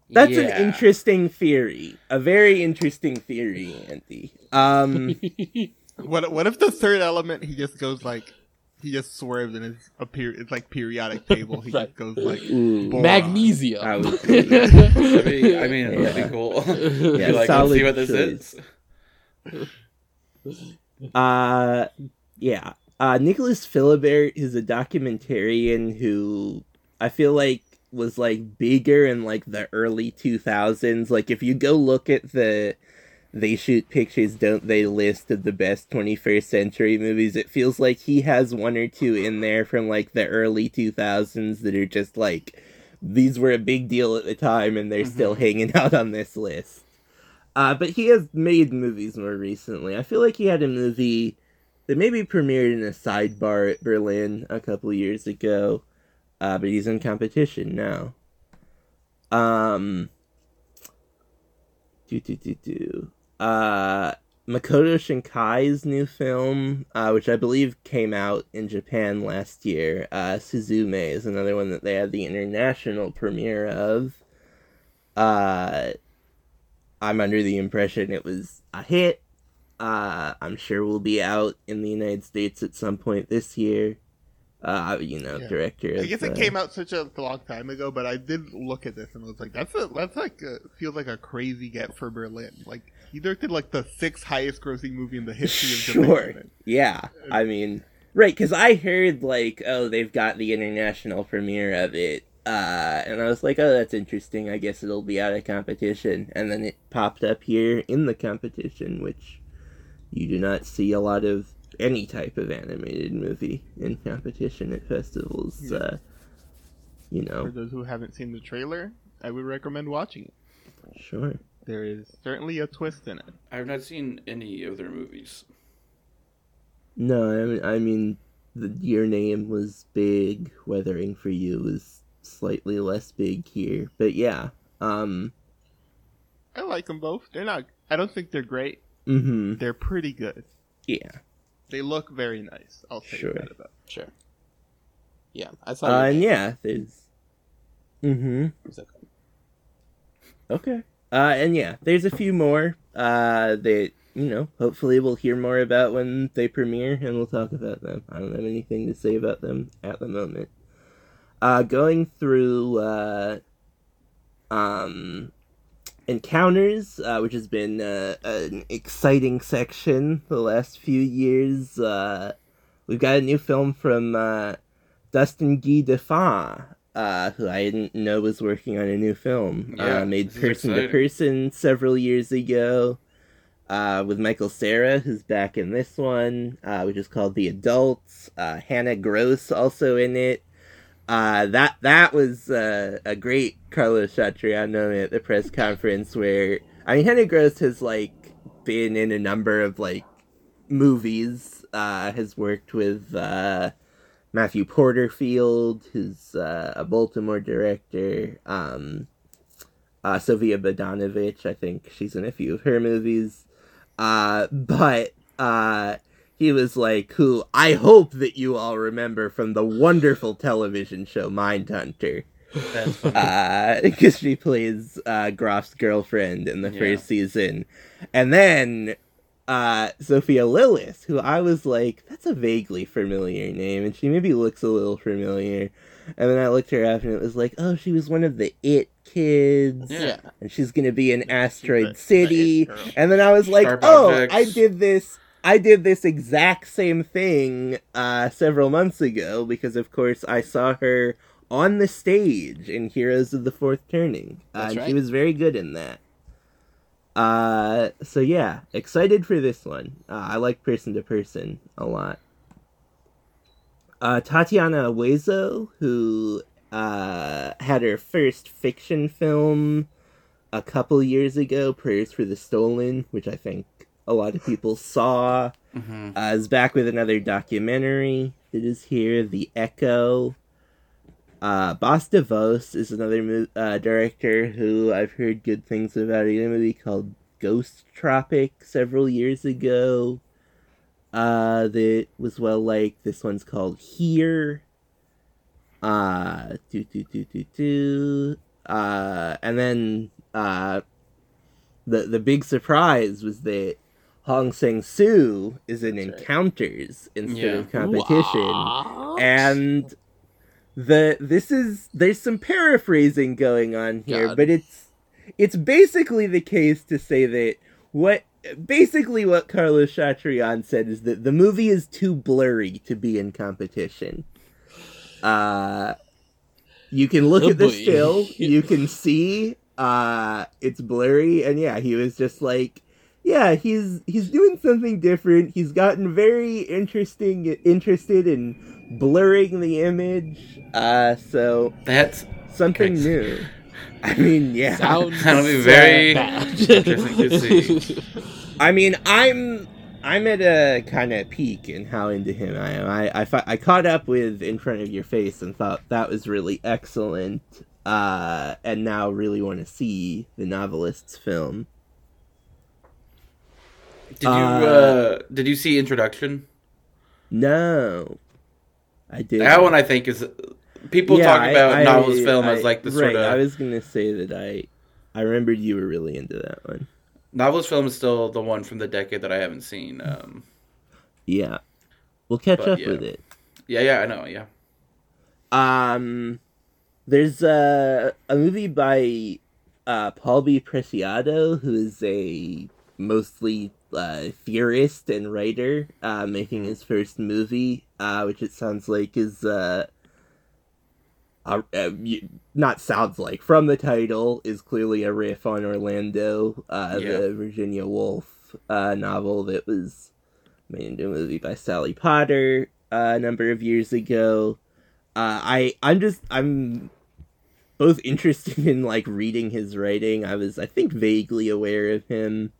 That's yeah. an interesting theory. A very interesting theory, Andy. Um, what what if the third element, he just goes like, he just swerves and it's a peri- it's like periodic table. He right. just goes like, boron. Magnesium. I, would I mean, I mean, that'd yeah. be cool. Yeah, like, let's see what this choice. Is. Uh, yeah. Uh, Nicholas Philibert is a documentarian who I feel like was like bigger in like the early two thousands. Like if you go look at the They Shoot Pictures, Don't They list of the best twenty-first century movies, it feels like he has one or two in there from like the early two thousands that are just like, these were a big deal at the time and they're mm-hmm. still hanging out on this list. Uh, but he has made movies more recently. I feel like he had a movie that maybe premiered in a sidebar at Berlin a couple years ago. Uh, but he's in competition now. Um, do, do, do, do. Uh, Makoto Shinkai's new film, uh, which I believe came out in Japan last year, uh, Suzume is another one that they had the international premiere of. Uh, I'm under the impression it was a hit, Uh, I'm sure will be out in the United States at some point this year. Uh, you know, yeah. director. I guess of, it came out such a long time ago, but I did look at this and was like, "That's a, that's like a, feels like a crazy get for Berlin." Like he directed like the sixth highest grossing movie in the history of Japan. Sure. Yeah, and, I mean, right? Because I heard like, "Oh, they've got the international premiere of it," uh, and I was like, "Oh, that's interesting. I guess it'll be out of competition." And then it popped up here in the competition, which you do not see a lot of. Any type of animated movie in competition at festivals, yeah. uh, you know. For those who haven't seen the trailer, I would recommend watching it. Sure. There is certainly a twist in it. I've not seen any of their movies. No, I mean, the, Your Name was big, Weathering for You was slightly less big here, but yeah. Um, I like them both. They're not, I don't think they're great. Mm-hmm. They're pretty good. Yeah. They look very nice. I'll say sure. that about it. Sure. Yeah. I saw uh, and yeah, there's... Mm-hmm. Exactly. Okay. Uh, and yeah, there's a few more uh, that, you know, hopefully we'll hear more about when they premiere, and we'll talk about them. I don't have anything to say about them at the moment. Uh, going through uh, um, Encounters, uh, which has been uh, an exciting section the last few years. Uh, we've got a new film from uh, Dustin Guy Daffin, uh, who I didn't know was working on a new film. Yeah, uh, made Person to Person several years ago uh, with Michael Cera, who's back in this one, uh, which is called The Adults. Uh, Hannah Gross also in it. Uh, that that was uh, a great Carlos Chatrian moment at the press conference where, I mean, Hannah Gross has, like, been in a number of, like, movies, uh, has worked with uh, Matthew Porterfield, who's uh, a Baltimore director, um, uh, Sofia Bogdanovich, I think she's in a few of her movies, uh, but... Uh, He was like, who I hope that you all remember from the wonderful television show Mindhunter. That's funny. Because uh, she plays uh, Groff's girlfriend in the yeah. first season. And then uh, Sophia Lillis, who I was like, that's a vaguely familiar name. And she maybe looks a little familiar. And then I looked her up and it was like, oh, she was one of the It kids. Yeah. And she's going to be in Asteroid the, City. The and then I was like, Sharp oh, objects. I did this. I did this exact same thing uh, several months ago because, of course, I saw her on the stage in Heroes of the Fourth Turning. Uh, and right. She was very good in that. Uh, so, yeah, excited for this one. Uh, I like Person to Person a lot. Uh, Tatiana Hueso, who uh, had her first fiction film a couple years ago, Prayers for the Stolen, which I think a lot of people saw, mm-hmm. uh, is back with another documentary. It is here, The Echo. Uh, Bas DeVos is another mo- uh, director who I've heard good things about. He did a movie called Ghost Tropic several years ago uh, that was well liked. This one's called Here. Uh, do, do, do, do, do. Uh, and then uh, the the big surprise was that Hong Sang-soo is in That's Encounters right. instead yeah. of Competition. What? And the this is there's some paraphrasing going on here, God. but it's it's basically the case to say that what basically what Carlos Chatrian said is that the movie is too blurry to be in competition. Uh you can look oh, at the boy. still, you can see uh it's blurry, and yeah, he was just like Yeah, he's he's doing something different. He's gotten very interesting interested in blurring the image. Uh, so that's something crazy. new. I mean, yeah, sounds that'll be very interesting to see. I mean, I'm I'm at a kind of peak in how into him I am. I I, I caught up with In Front of Your Face and thought that was really excellent. Uh, and now really want to see The Novelist's film. Did you uh, uh, did you see Introduction? No, I did. That one I think is people yeah, talk about I, I, novelist I, film I, as like the right, sort of. I was gonna say that I I remembered you were really into that one. Novelist Film is still the one from the decade that I haven't seen. Um, yeah. We'll catch up yeah. with it. Yeah, yeah, I know, yeah. Um, there's a, a movie by uh, Paul B. Preciado, who is a mostly uh, theorist and writer, uh, making his first movie, uh, which it sounds like is... Uh, Uh, uh, not sounds like, from the title, is clearly a riff on Orlando, uh, yeah. the Virginia Woolf uh, novel that was made into a movie by Sally Potter uh, a number of years ago. Uh, I, I'm just, I'm both interested in, like, reading his writing. I was, I think, vaguely aware of him.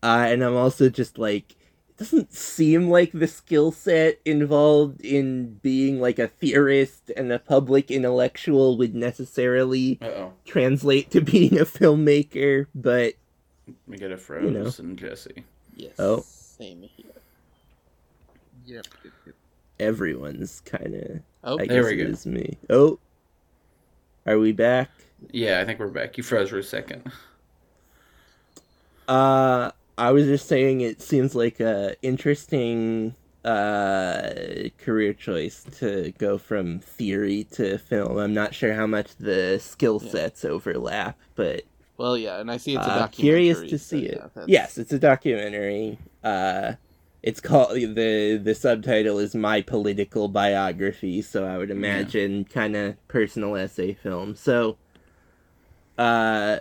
Uh, and I'm also just, like, it doesn't seem like the skill set involved in being like a theorist and a public intellectual would necessarily Uh-oh. translate to being a filmmaker, but we get a froze you know. and Jesse. Yes. Oh. Same here. Yep. yep, yep. Everyone's kinda Oh I there guess we go. It is me. Oh. Are we back? Yeah, I think we're back. You froze for a second. Uh I was just saying it seems like a interesting uh, career choice to go from theory to film. I'm not sure how much the skill sets yeah. overlap, but... Well, yeah, and I see it's a documentary. I'm curious to see so, it. Yeah, yes, it's a documentary. Uh, it's called... The, the subtitle is My Political Biography, so I would imagine yeah. kind of personal essay film. So, uh,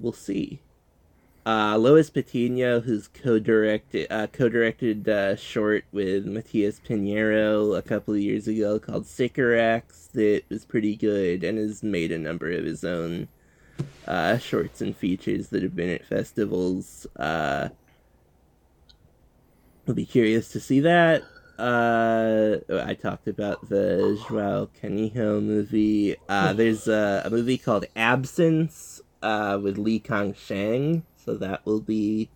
we'll see. Uh, Lois Patino, who's co-directed uh, co-directed uh, short with Matias Pinheiro a couple of years ago called Sycorax that was pretty good and has made a number of his own uh, shorts and features that have been at festivals. Uh, we'll be curious to see that. Uh, I talked about the Joao Canijo movie. Uh, there's a, a movie called Absence uh, with Lee Kang-shang. So that will be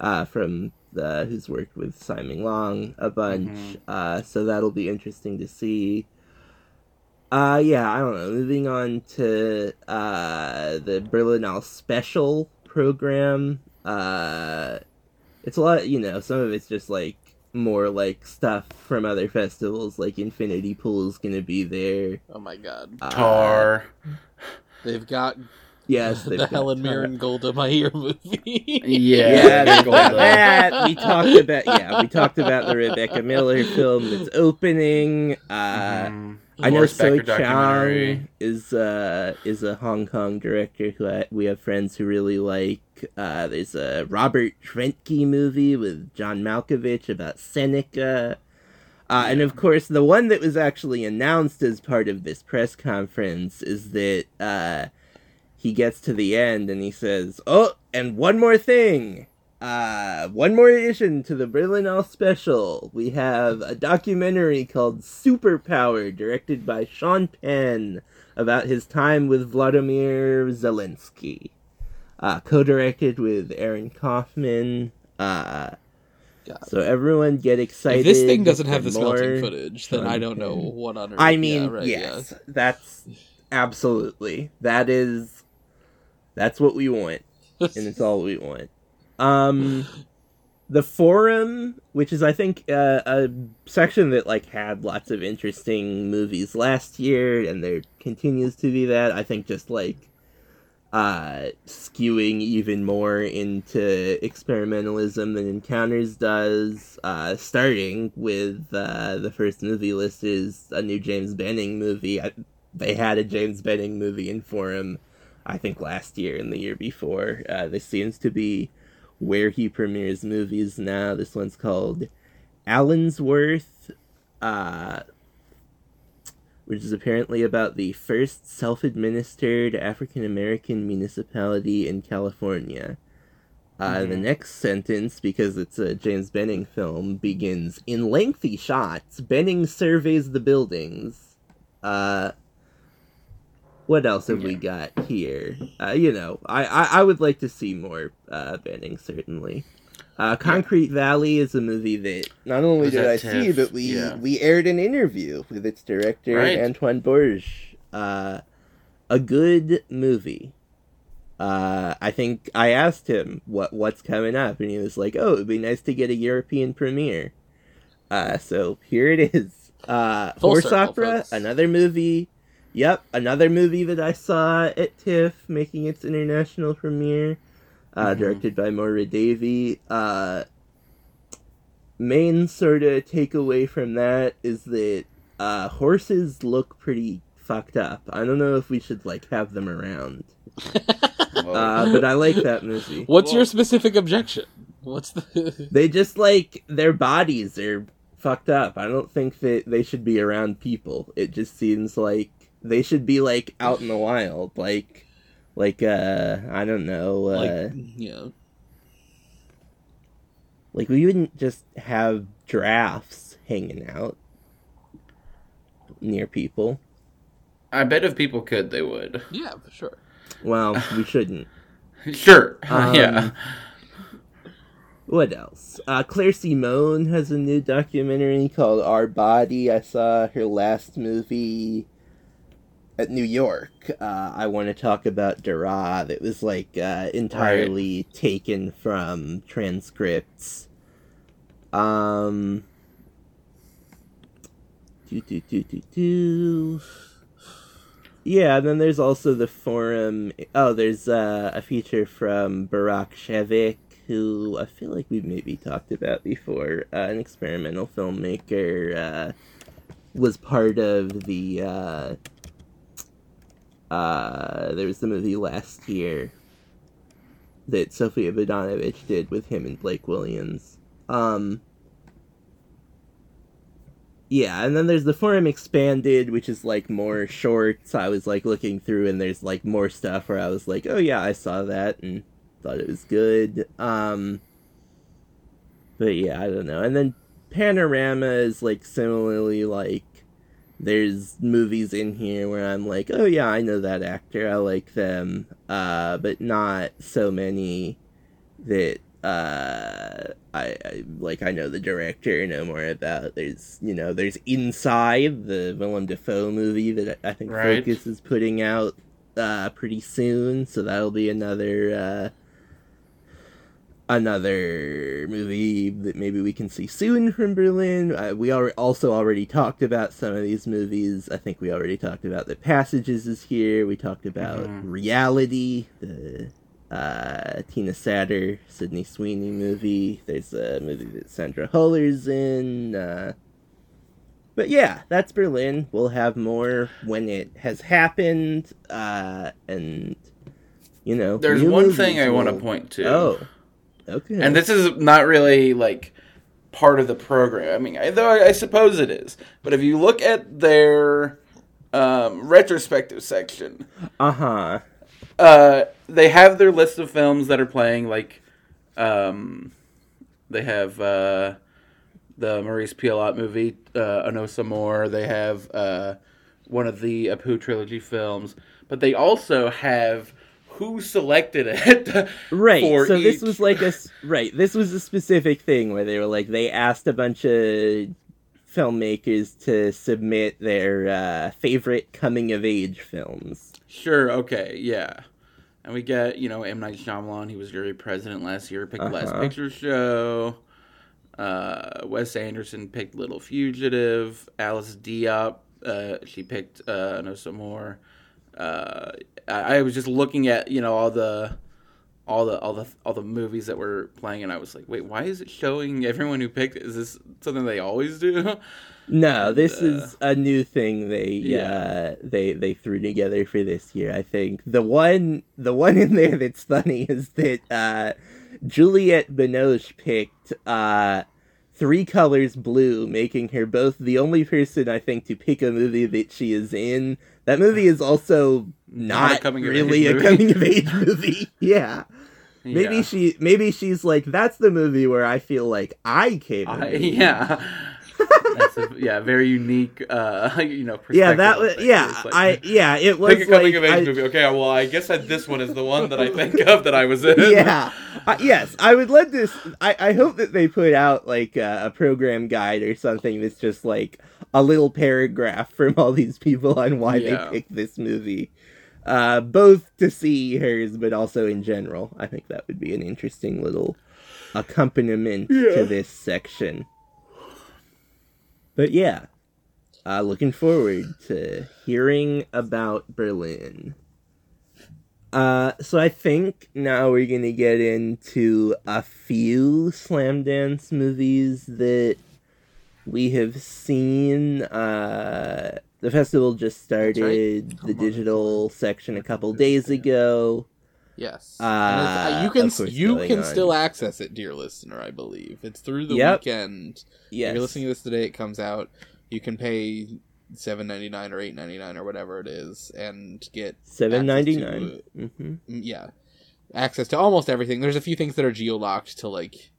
uh, from the who's worked with Simon Long a bunch. Mm-hmm. Uh, so that'll be interesting to see. Uh, yeah, I don't know. Moving on to uh, the Berlinale Special program. Uh, it's a lot, you know, some of it's just like more like stuff from other festivals, like Infinity Pool is going to be there. Oh my god. Uh, Tar. They've got... Yes, the Helen Mirren Golda Meir movie. yeah, yeah that we talked about. Yeah, we talked about the Rebecca Miller film that's opening. Uh, mm. I know Soi Chang is uh, is a Hong Kong director who I, we have friends who really like. Uh, there's a Robert Trentke movie with John Malkovich about Seneca. Uh, and, of course, the one that was actually announced as part of this press conference is that... Uh, he gets to the end and he says, oh, and one more thing. Uh, one more addition to the Berlinale Special. We have a documentary called Superpower, directed by Sean Penn, about his time with Vladimir Zelensky. Uh, co-directed with Aaron Kaufman. Uh, so everyone get excited. If this thing doesn't have the smelting footage, then Sean I don't Penn. know what on earth. I mean, yeah, right, yes, yeah. that's absolutely. That is... That's what we want, and it's all we want. Um, the Forum, which is, I think, uh, a section that, like, had lots of interesting movies last year, and there continues to be that. I think just, like, uh, skewing even more into experimentalism than Encounters does, uh, starting with uh, the first movie list is a new James Benning movie. I, they had a James Benning movie in Forum, I think last year and the year before. Uh, this seems to be where he premieres movies now. This one's called Allensworth, uh, which is apparently about the first self-administered African-American municipality in California. Uh, mm-hmm. The next sentence, because it's a James Benning film, begins, in lengthy shots, Benning surveys the buildings. Uh... What else have yeah. we got here? Uh, you know, I, I, I would like to see more uh, Benning, certainly. Uh, Concrete yeah. Valley is a movie that not only Was did I tiff? see, but we, yeah. we aired an interview with its director, right. Antoine Bourges. Uh, a good movie. uh, I think I asked him what what's coming up, and he was like, "Oh, it'd be nice to get a European premiere." Uh, so here it is. Uh, Horse circle, Opera, folks. Another movie. Yep, another movie that I saw at TIFF making its international premiere, uh, mm-hmm. directed by Maura Davey. Uh, main sort of takeaway from that is that uh, horses look pretty fucked up. I don't know if we should like have them around, uh, but I like that movie. What's Whoa. your specific objection? What's the? They just like their bodies are fucked up. I don't think that they should be around people. It just seems like. They should be, like, out in the wild, like, like, uh, I don't know, uh... Like, yeah. Like, we wouldn't just have giraffes hanging out near people. I bet if people could, they would. Yeah, for sure. Well, we shouldn't. Sure, um, yeah. What else? Uh, Claire Simone has a new documentary called Our Body. I saw her last movie... at New York, uh, I want to talk about Dara that was, like, uh, entirely right. taken from transcripts. Um... Do, do, do, do, do. Yeah, and then there's also the forum... Oh, there's uh, a feature from Barak Shevik, who I feel like we've maybe talked about before. Uh, an experimental filmmaker, uh, was part of the, uh... Uh, there was the movie last year that Sofia Bodanovich did with him and Blake Williams. Um, yeah, and then there's the Forum Expanded, which is, like, more shorts. I was, like, looking through, and there's, like, more stuff where I was like, oh, yeah, I saw that and thought it was good. Um, but, yeah, I don't know. And then Panorama is, like, similarly, like, there's movies in here where I'm like, oh yeah, I know that actor, I like them, uh, but not so many that uh, I, I like. I know the director, know more about. There's you know, there's Inside, the Willem Dafoe movie that I think right. Focus is putting out uh, pretty soon, so that'll be another uh, another movie that maybe we can see soon from Berlin. Uh, we al- also already talked about some of these movies. I think we already talked about The Passages is here. We talked about mm-hmm. Reality, the uh, Tina Satter, Sydney Sweeney movie. There's a movie that Sandra Hüller's in. Uh, but yeah, that's Berlin. We'll have more when it has happened. Uh, and, you know... There's one thing I will... want to point to. Oh. Okay. And this is not really, like, part of the program. I mean, I, though I, I suppose it is. But if you look at their um, retrospective section, uh-huh. uh, they have their list of films that are playing, like, um, they have uh, the Maurice Pialat movie, uh, Onosa Moore. They have uh, one of the Apu trilogy films. But they also have... Who selected it? Right. For so each... this was like a right. This was a specific thing where they were like they asked a bunch of filmmakers to submit their uh, favorite coming of age films. Sure. Okay. Yeah. And we get you know M. Night Shyamalan. He was jury president last year. Picked uh-huh. Last Picture Show. Uh, Wes Anderson picked Little Fugitive. Alice Diop. Uh, she picked uh, Onosa Moore. Uh, I, I was just looking at you know all the, all the all the all the movies that were playing, and I was like, wait, why is it showing everyone who picked? Is this something they always do? No, and, this uh, is a new thing they yeah. uh, they they threw together for this year. I think the one the one in there that's funny is that uh, Juliette Binoche picked uh, Three Colors Blue, making her both the only person I think to pick a movie that she is in. That movie is also not, not a coming really a coming-of-age movie. Yeah. yeah. Maybe she. Maybe she's like, that's the movie where I feel like I came I, Yeah. That's a, yeah, very unique, uh, you know, perspective. Yeah, that was, yeah, like, I, yeah, it was like... a coming-of-age like, movie. Okay, well, I guess I, this one is the one that I think of that I was in. Yeah. Uh, yes, I would love this... I, I hope that they put out, like, uh, a program guide or something that's just, like, a little paragraph from all these people on why yeah. they picked this movie. uh, both to see hers, but also in general. I think that would be an interesting little accompaniment yeah. to this section. But yeah, uh, looking forward to hearing about Berlin. Uh, so I think now we're going to get into a few Slamdance movies that we have seen. Uh, the festival just started right. the on. digital section a couple days ago. Yes. Uh, you can you can on. still access it, dear listener, I believe. It's through the yep. weekend. Yes. If you're listening to this today, it comes out. You can pay seven ninety-nine or eight ninety-nine or whatever it is and get seven ninety-nine. To, mm-hmm. Yeah. Access to almost everything. There's a few things that are geolocked to like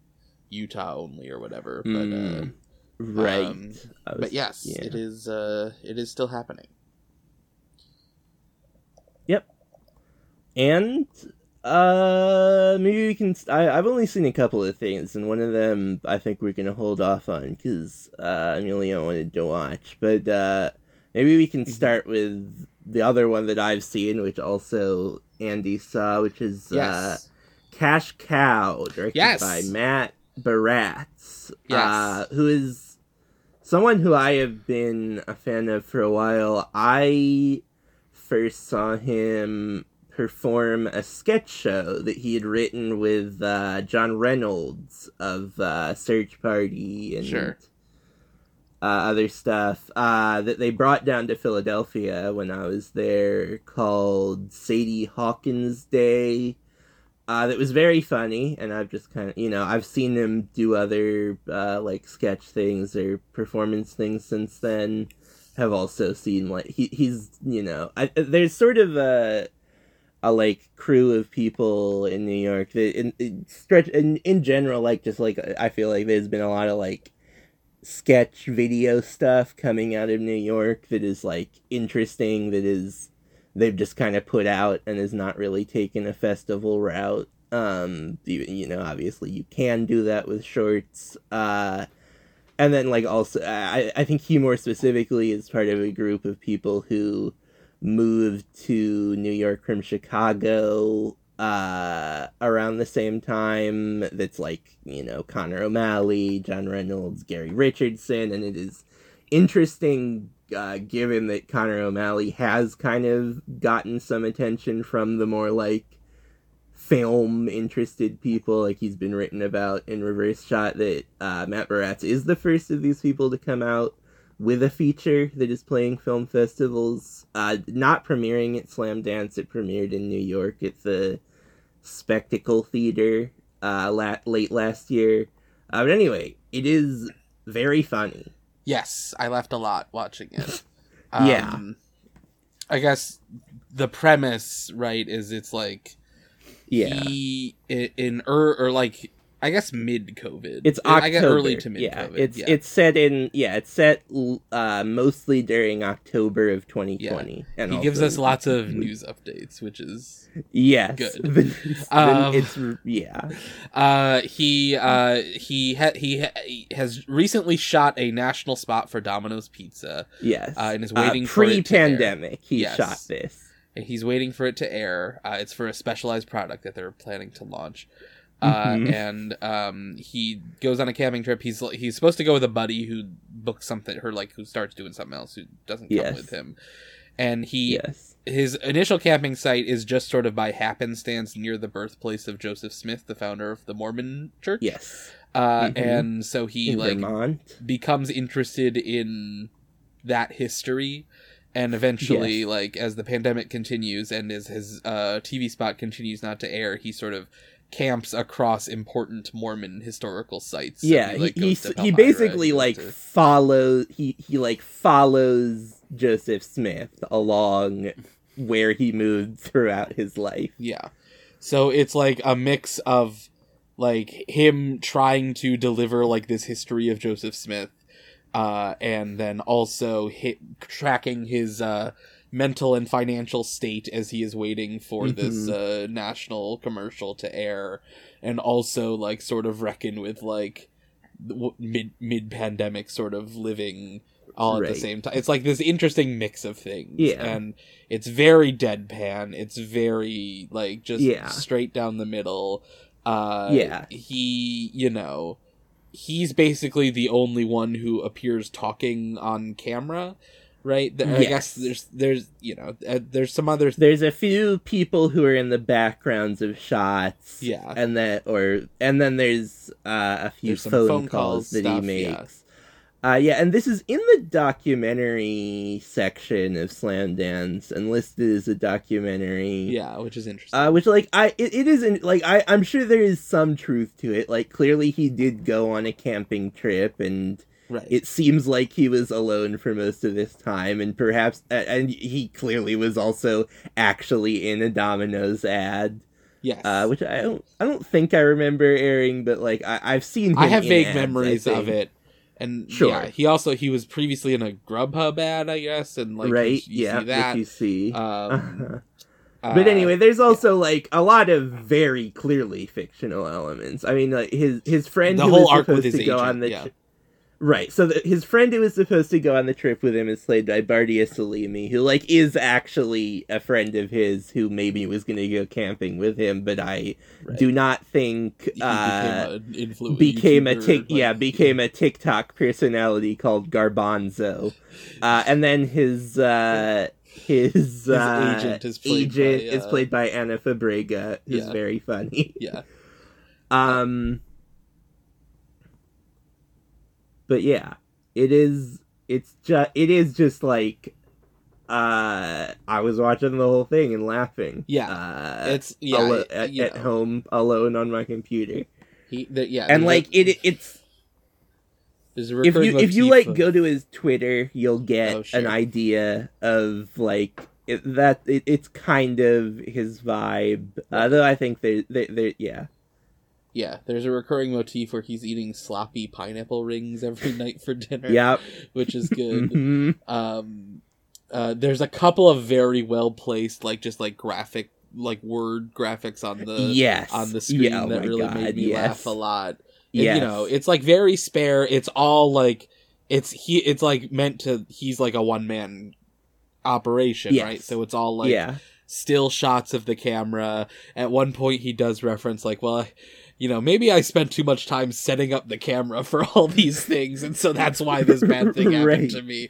Utah only or whatever, but mm. uh right. Um, was, but yes, yeah. it is uh it is still happening. Yep. And, uh, maybe we can... I, I've only seen a couple of things, and one of them I think we're going to hold off on, because uh, Emilio wanted to watch. But uh, maybe we can start with the other one that I've seen, which also Andy saw, which is yes. uh, Cash Cow, directed yes. by Matt Baratz, yes. uh, who is someone who I have been a fan of for a while. I first saw him perform a sketch show that he had written with uh, John Reynolds of uh, Search Party and sure. uh, other stuff uh, that they brought down to Philadelphia when I was there, called Sadie Hawkins Day. Uh, that was very funny, and I've just kind of, you know, I've seen him do other uh, like sketch things or performance things since then. Have also seen like he he's you know I, there's sort of a a, like, crew of people in New York that in, in stretch in, in general, like, just, like, I feel like there's been a lot of, like, sketch video stuff coming out of New York that is, like, interesting, that is, they've just kind of put out and is not really taken a festival route. Um, you, you know, obviously you can do that with shorts. Uh, and then, like, also, I, I think he more specifically is part of a group of people who moved to New York from Chicago uh, around the same time. That's like, you know, Connor O'Malley, John Reynolds, Gary Richardson. And it is interesting, uh, given that Connor O'Malley has kind of gotten some attention from the more like film interested people. Like he's been written about in Reverse Shot, that uh, Matt Baratz is the first of these people to come out with a feature that is playing film festivals, uh, not premiering at Slamdance. It premiered in New York at the Spectacle Theater uh, la- late last year. Uh, but anyway, it is very funny. Yes, I laughed a lot watching it. Um, yeah. I guess the premise, right, is it's like... Yeah. He, in, or, or like... I guess mid-COVID. It's October. I guess early to mid-COVID. Yeah, it's, yeah. it's set in, yeah, it's set uh, mostly during October of twenty twenty. Yeah. And he gives us lots of news updates, which is yes, good. But it's, um, it's, yeah. Uh, he uh, he, ha- he, ha- he has recently shot a national spot for Domino's Pizza. Yes. Uh, and is waiting uh, for it to air. Pre-pandemic, he yes. shot this. And he's waiting for it to air. Uh, it's for a specialized product that they're planning to launch. Uh, mm-hmm. And um, he goes on a camping trip. He's he's supposed to go with a buddy who books something, her like who starts doing something else, who doesn't come yes. with him. And he yes. his initial camping site is just sort of by happenstance near the birthplace of Joseph Smith, the founder of the Mormon Church. Yes, uh, mm-hmm. and so he in like Vermont. becomes interested in that history. And eventually, yes. like as the pandemic continues and as his uh, T V spot continues not to air, he sort of camps across important Mormon historical sites. Yeah, he like, he, he, he basically like to... follows he he like follows Joseph Smith along where he moved throughout his life. Yeah, so it's like a mix of like him trying to deliver like this history of Joseph Smith, uh, and then also hit, tracking his uh, mental and financial state as he is waiting for mm-hmm. this uh, national commercial to air, and also like sort of reckon with like w- mid mid pandemic sort of living all right. at the same time. It's like this interesting mix of things. Yeah. And it's very deadpan. It's very, like, just yeah. straight down the middle. Uh, yeah. He, you know, he's basically the only one who appears talking on camera. Right? There, yes. I guess there's, there's you know, uh, there's some other... Th- there's a few people who are in the backgrounds of shots. Yeah. And, that, or, and then there's uh, a few there's phone, phone calls, calls that stuff, he makes. Yeah. Uh, yeah, and this is in the documentary section of Slamdance and listed as a documentary. Yeah, which is interesting. Uh, which, like, I it, it isn't... Like, I, I'm sure there is some truth to it. Like, clearly he did go on a camping trip and... Right. It seems like he was alone for most of this time, and perhaps, uh, and he clearly was also actually in a Domino's ad. Yes, uh, which I don't, I don't think I remember airing, but like I, I've seen. Him I have in vague ads, memories of it, and sure. yeah, he also he was previously in a Grubhub ad, I guess, and like right, you, you yeah, see that if you see. Um, uh-huh. But anyway, there's also, yeah. like, a lot of very clearly fictional elements. I mean, like, his his friend the who whole was arc supposed with his to go agent, on the. Yeah. Ch- Right, so the, his friend who was supposed to go on the trip with him is played by Bardia Salimi, who, like, is actually a friend of his who maybe was going to go camping with him, but I right. do not think uh, became, influ- became a tic- like, yeah became yeah. a TikTok personality called Garbanzo, uh, and then his uh, his, his uh, agent is played agent by, uh... is played by Ana Fabrega, who's yeah. very funny. Yeah. Um. But yeah, it is, it's just, it is just like, uh, I was watching the whole thing and laughing. Yeah. Uh, it's, yeah. Alo- it, at, at home, alone on my computer. He, the, yeah. And like, like it, it's, if you, if you like go to his Twitter, you'll get oh, sure. an idea of like, it, that, it, it's kind of his vibe. Uh, though I think they're, they're, they're yeah. Yeah, there's a recurring motif where he's eating sloppy pineapple rings every night for dinner, yep. which is good. mm-hmm. um, uh, there's a couple of very well-placed, like, just, like, graphic, like, word graphics on the yes. on the screen yeah, oh that really God, made me yes. laugh a lot. Yes. And, you know, it's, like, very spare. It's all, like, it's, he, it's like, meant to, he's, like, a one-man operation, yes. right? So it's all, like, yeah. still shots of the camera. At one point, he does reference, like, well... I, You know, maybe I spent too much time setting up the camera for all these things, and so that's why this bad thing happened right. to me.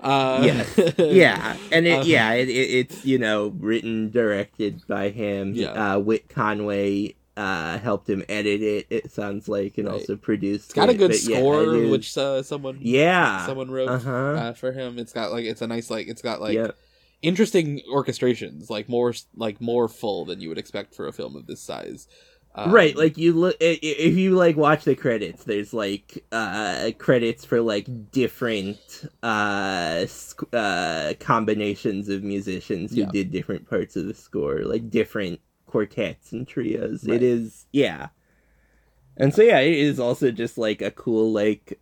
Uh, yes. Yeah, and it, um, yeah, it, it, it's, you know, written, directed by him. Yeah. Uh, Whit Conway uh, helped him edit it, it sounds like, and right. also produced it. It's got it, a good score, yeah, which uh, someone yeah. someone wrote uh-huh. uh, for him. It's got, like, it's a nice, like, it's got, like, yep. interesting orchestrations, like, more, like, more full than you would expect for a film of this size. Um, right, like, you look, if you, like, watch the credits, there's, like, uh, credits for, like, different, uh, sc- uh, combinations of musicians who yeah. did different parts of the score, like, different quartets and trios. Right. It is, yeah. And yeah. so, yeah, it is also just, like, a cool, like,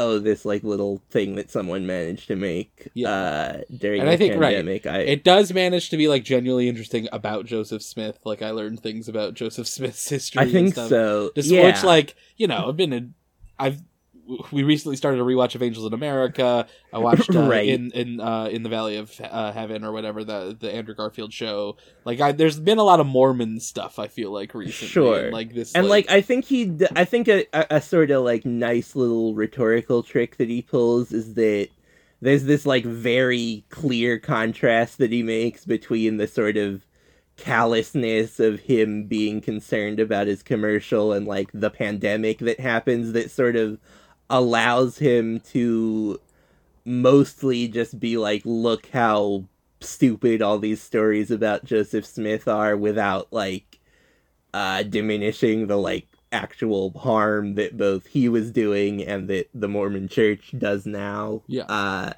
oh, this, like, little thing that someone managed to make yeah. uh, during and the I think, pandemic. Right, I... It does manage to be, like, genuinely interesting about Joseph Smith. Like, I learned things about Joseph Smith's history I and think stuff. So, Just, yeah. Which, like, you know, I've been in... I've, we recently started a rewatch of Angels in America. I watched uh, right. in in uh, in the Valley of uh, Heaven or whatever, the the Andrew Garfield show. Like, I, there's been a lot of Mormon stuff, I feel like, recently. Sure. And, like, this, and like, like, I think he, I think a, a, a sort of, like, nice little rhetorical trick that he pulls is that there's this, like, very clear contrast that he makes between the sort of callousness of him being concerned about his commercial and, like, the pandemic that happens that sort of allows him to mostly just be like, look how stupid all these stories about Joseph Smith are without, like, uh, diminishing the, like, actual harm that both he was doing and that the Mormon Church does now. Yeah. Uh,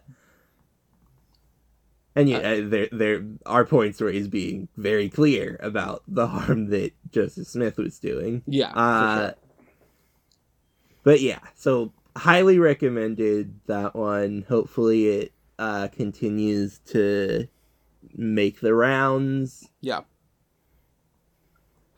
and yeah, uh, there, there are points where he's being very clear about the harm that Joseph Smith was doing. Yeah. Uh, sure. But yeah, so... highly recommended that one. Hopefully it uh, continues to make the rounds. Yeah.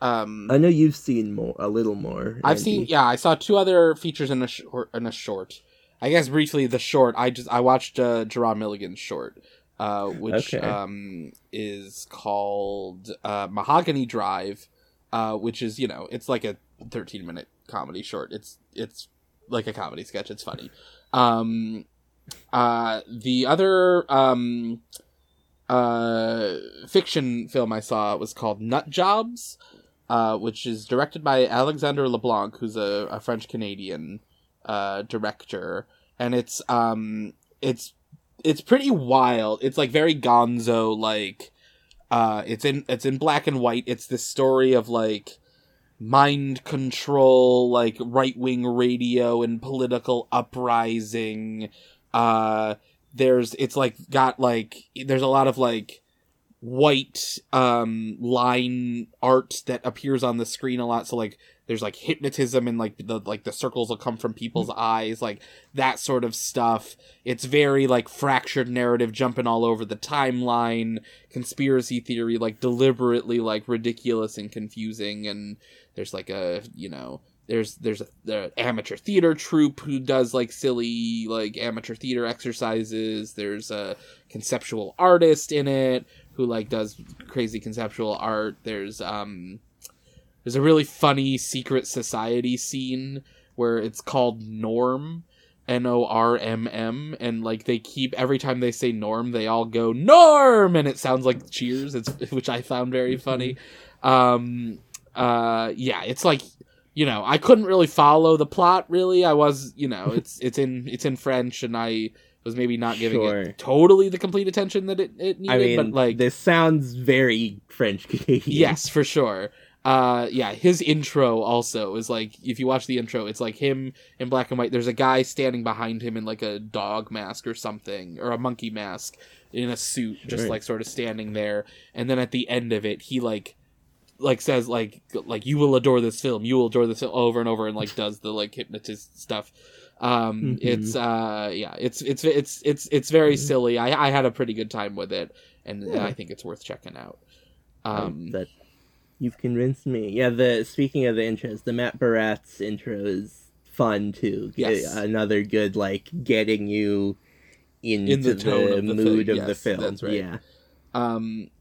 Um, I know you've seen more, a little more. I've Andy. seen, yeah. I saw two other features in a short. In a short. I guess briefly the short. I just I watched uh, Jerron Milligan's short, uh, which okay. um, is called uh, Mahogany Drive, uh, which is you know it's like a thirteen minute comedy short. It's it's like a comedy sketch. It's funny. Um, uh, the other um, uh, fiction film I saw was called Nut Jobs, uh, which is directed by Alexandre Leblanc, who's a, a French Canadian uh director, and it's um it's it's pretty wild. It's like very gonzo, like uh it's in it's in black and white. It's this story of like mind control, like right-wing radio and political uprising. Uh there's it's like got like there's a lot of like white um line art that appears on the screen a lot, so like there's like hypnotism and like the like the circles will come from people's eyes, like that sort of stuff. It's very like fractured narrative, jumping all over the timeline, conspiracy theory, like deliberately like ridiculous and confusing. And there's like a you know there's there's a, a amateur theater troupe who does like silly like amateur theater exercises. There's a conceptual artist in it who like does crazy conceptual art. There's um. There's a really funny secret society scene where it's called Norm, N O R M M, and like they keep every time they say Norm, they all go Norm, and it sounds like Cheers, it's which I found very funny. Um, uh, yeah, it's like you know I couldn't really follow the plot. Really, I was you know it's it's in it's in French, and I was maybe not giving sure. it totally the complete attention that it, it needed. I mean, but like this sounds very French Canadian. Yes, for sure. Uh, yeah, his intro also is like, if you watch the intro, it's like him in black and white. There's a guy standing behind him in like a dog mask or something, or a monkey mask in a suit, just right. like sort of standing there. And then at the end of it, he like, like says like, like you will adore this film, you will adore this film over and over, and like does the like hypnotist stuff. Um, mm-hmm. it's, uh, yeah, it's, it's, it's, it's, it's very mm-hmm. silly. I, I had a pretty good time with it, and yeah. I think it's worth checking out. Um, that. You've convinced me. Yeah, the speaking of the intros, the Matt Barat's intro is fun too. Yes. Another good like getting you into in the, tone the, of the mood thing. of yes, the film. That's right. Yeah. Um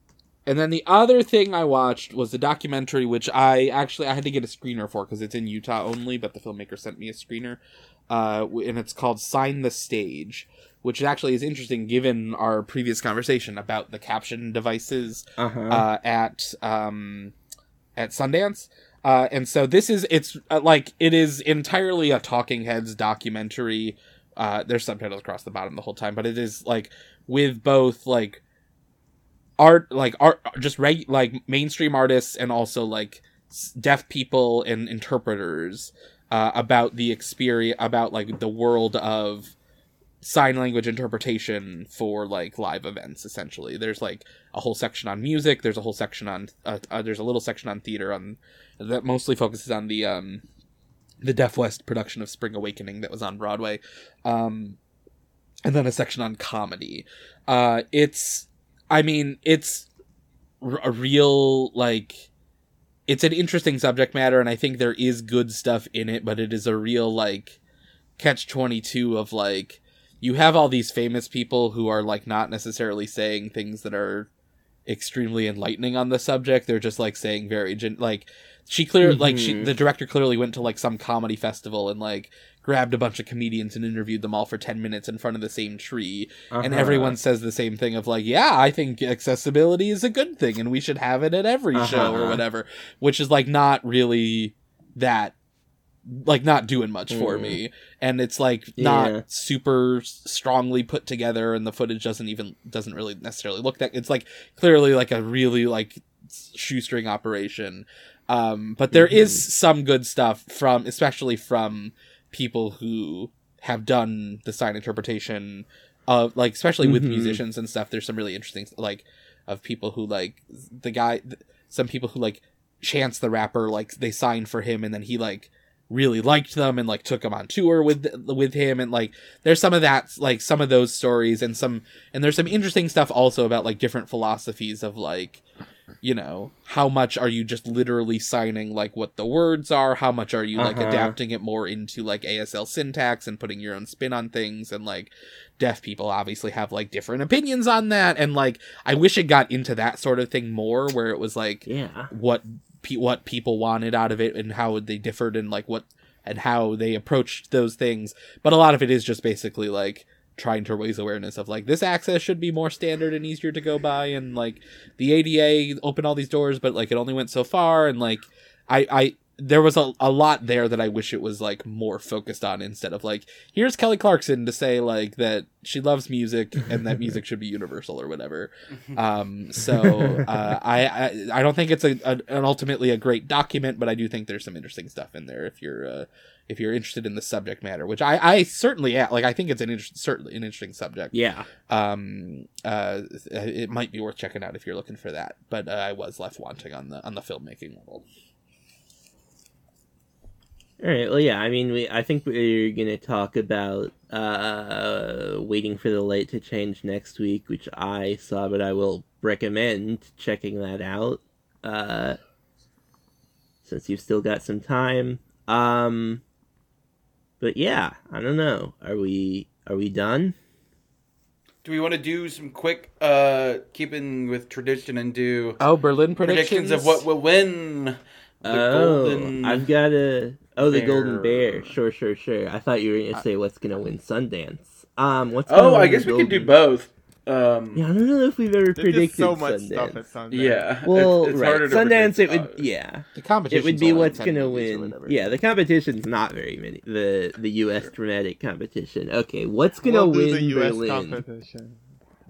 and then the other thing I watched was a documentary which I actually I had to get a screener for because it's in Utah only, but the filmmaker sent me a screener. Uh and it's called Sign the Stage, which actually is interesting given our previous conversation about the caption devices uh-huh. uh at um at Sundance. Uh, and so this is, it's uh, like, it is entirely a Talking Heads documentary. Uh, there's subtitles across the bottom the whole time, but it is like with both like art, like art, just reg- like mainstream artists and also like deaf people and interpreters, uh, about the experience, about like the world of sign language interpretation for like live events. Essentially there's like a whole section on music, there's a whole section on uh, uh, there's a little section on theater on that mostly focuses on the um the Deaf West production of Spring Awakening that was on Broadway, um and then a section on comedy. Uh it's I mean it's a real like it's an interesting subject matter, and I think there is good stuff in it, but it is a real like catch twenty-two of like you have all these famous people who are like not necessarily saying things that are extremely enlightening on the subject. They're just like saying very gen- like she clearly mm-hmm. like she the director clearly went to like some comedy festival and like grabbed a bunch of comedians and interviewed them all for ten minutes in front of the same tree. Uh-huh. And everyone says the same thing of like, yeah, I think accessibility is a good thing and we should have it at every uh-huh. show or whatever, which is like not really that like not doing much for mm. me, and it's like not yeah. super strongly put together, and the footage doesn't even doesn't really necessarily look that it's like clearly like a really like shoestring operation. Um but there mm-hmm. is some good stuff from especially from people who have done the sign interpretation of like especially mm-hmm. with musicians and stuff. There's some really interesting like of people who like the guy some people who like Chance the Rapper, like they signed for him and then he like really liked them and like took them on tour with with him, and like there's some of that like some of those stories and some and there's some interesting stuff also about like different philosophies of like you know, how much are you just literally signing, like, what the words are? How much are you, like, uh-huh. adapting it more into, like, A S L syntax and putting your own spin on things? And, like, deaf people obviously have, like, different opinions on that. And, like, I wish it got into that sort of thing more, where it was, like, yeah. what pe- what people wanted out of it and how they differed and, like, what and how they approached those things. But a lot of it is just basically, like, trying to raise awareness of, like, this access should be more standard and easier to go by, and, like, the A D A opened all these doors, but, like, it only went so far, and, like, I, I there was a, a lot there that I wish it was, like, more focused on, instead of, like, here's Kelly Clarkson to say, like, that she loves music and that music should be universal or whatever. Um, so uh, I, I I don't think it's a, a an ultimately a great document, but I do think there's some interesting stuff in there if you're uh, if you're interested in the subject matter, which I, I certainly am. Like, I think it's an inter- certainly an interesting subject. Yeah. Um. Uh. It might be worth checking out if you're looking for that. But uh, I was left wanting on the on the filmmaking level. All right. Well, yeah. I mean, we. I think we're gonna talk about uh, Waiting for the Light to Change next week, which I saw, but I will recommend checking that out. Uh. Since you've still got some time. Um. But yeah, I don't know. Are we are we done? Do we want to do some quick, uh, keeping with tradition and do oh Berlin predictions, predictions of what will win? The oh, golden I've got a oh the bear. Golden Bear. Sure, sure, sure. I thought you were gonna say what's gonna win Sundance. Um, what's oh I guess we could do both. Um, yeah, I don't know if we've ever predicted so much Sundance. Stuff at Sundance. Yeah, well, it's, it's right. Sundance, it would yeah. The competition. It would be what's gonna win. Yeah, the competition's not very many. The the U S dramatic competition. Okay, what's gonna we'll win the U S Berlin? Competition.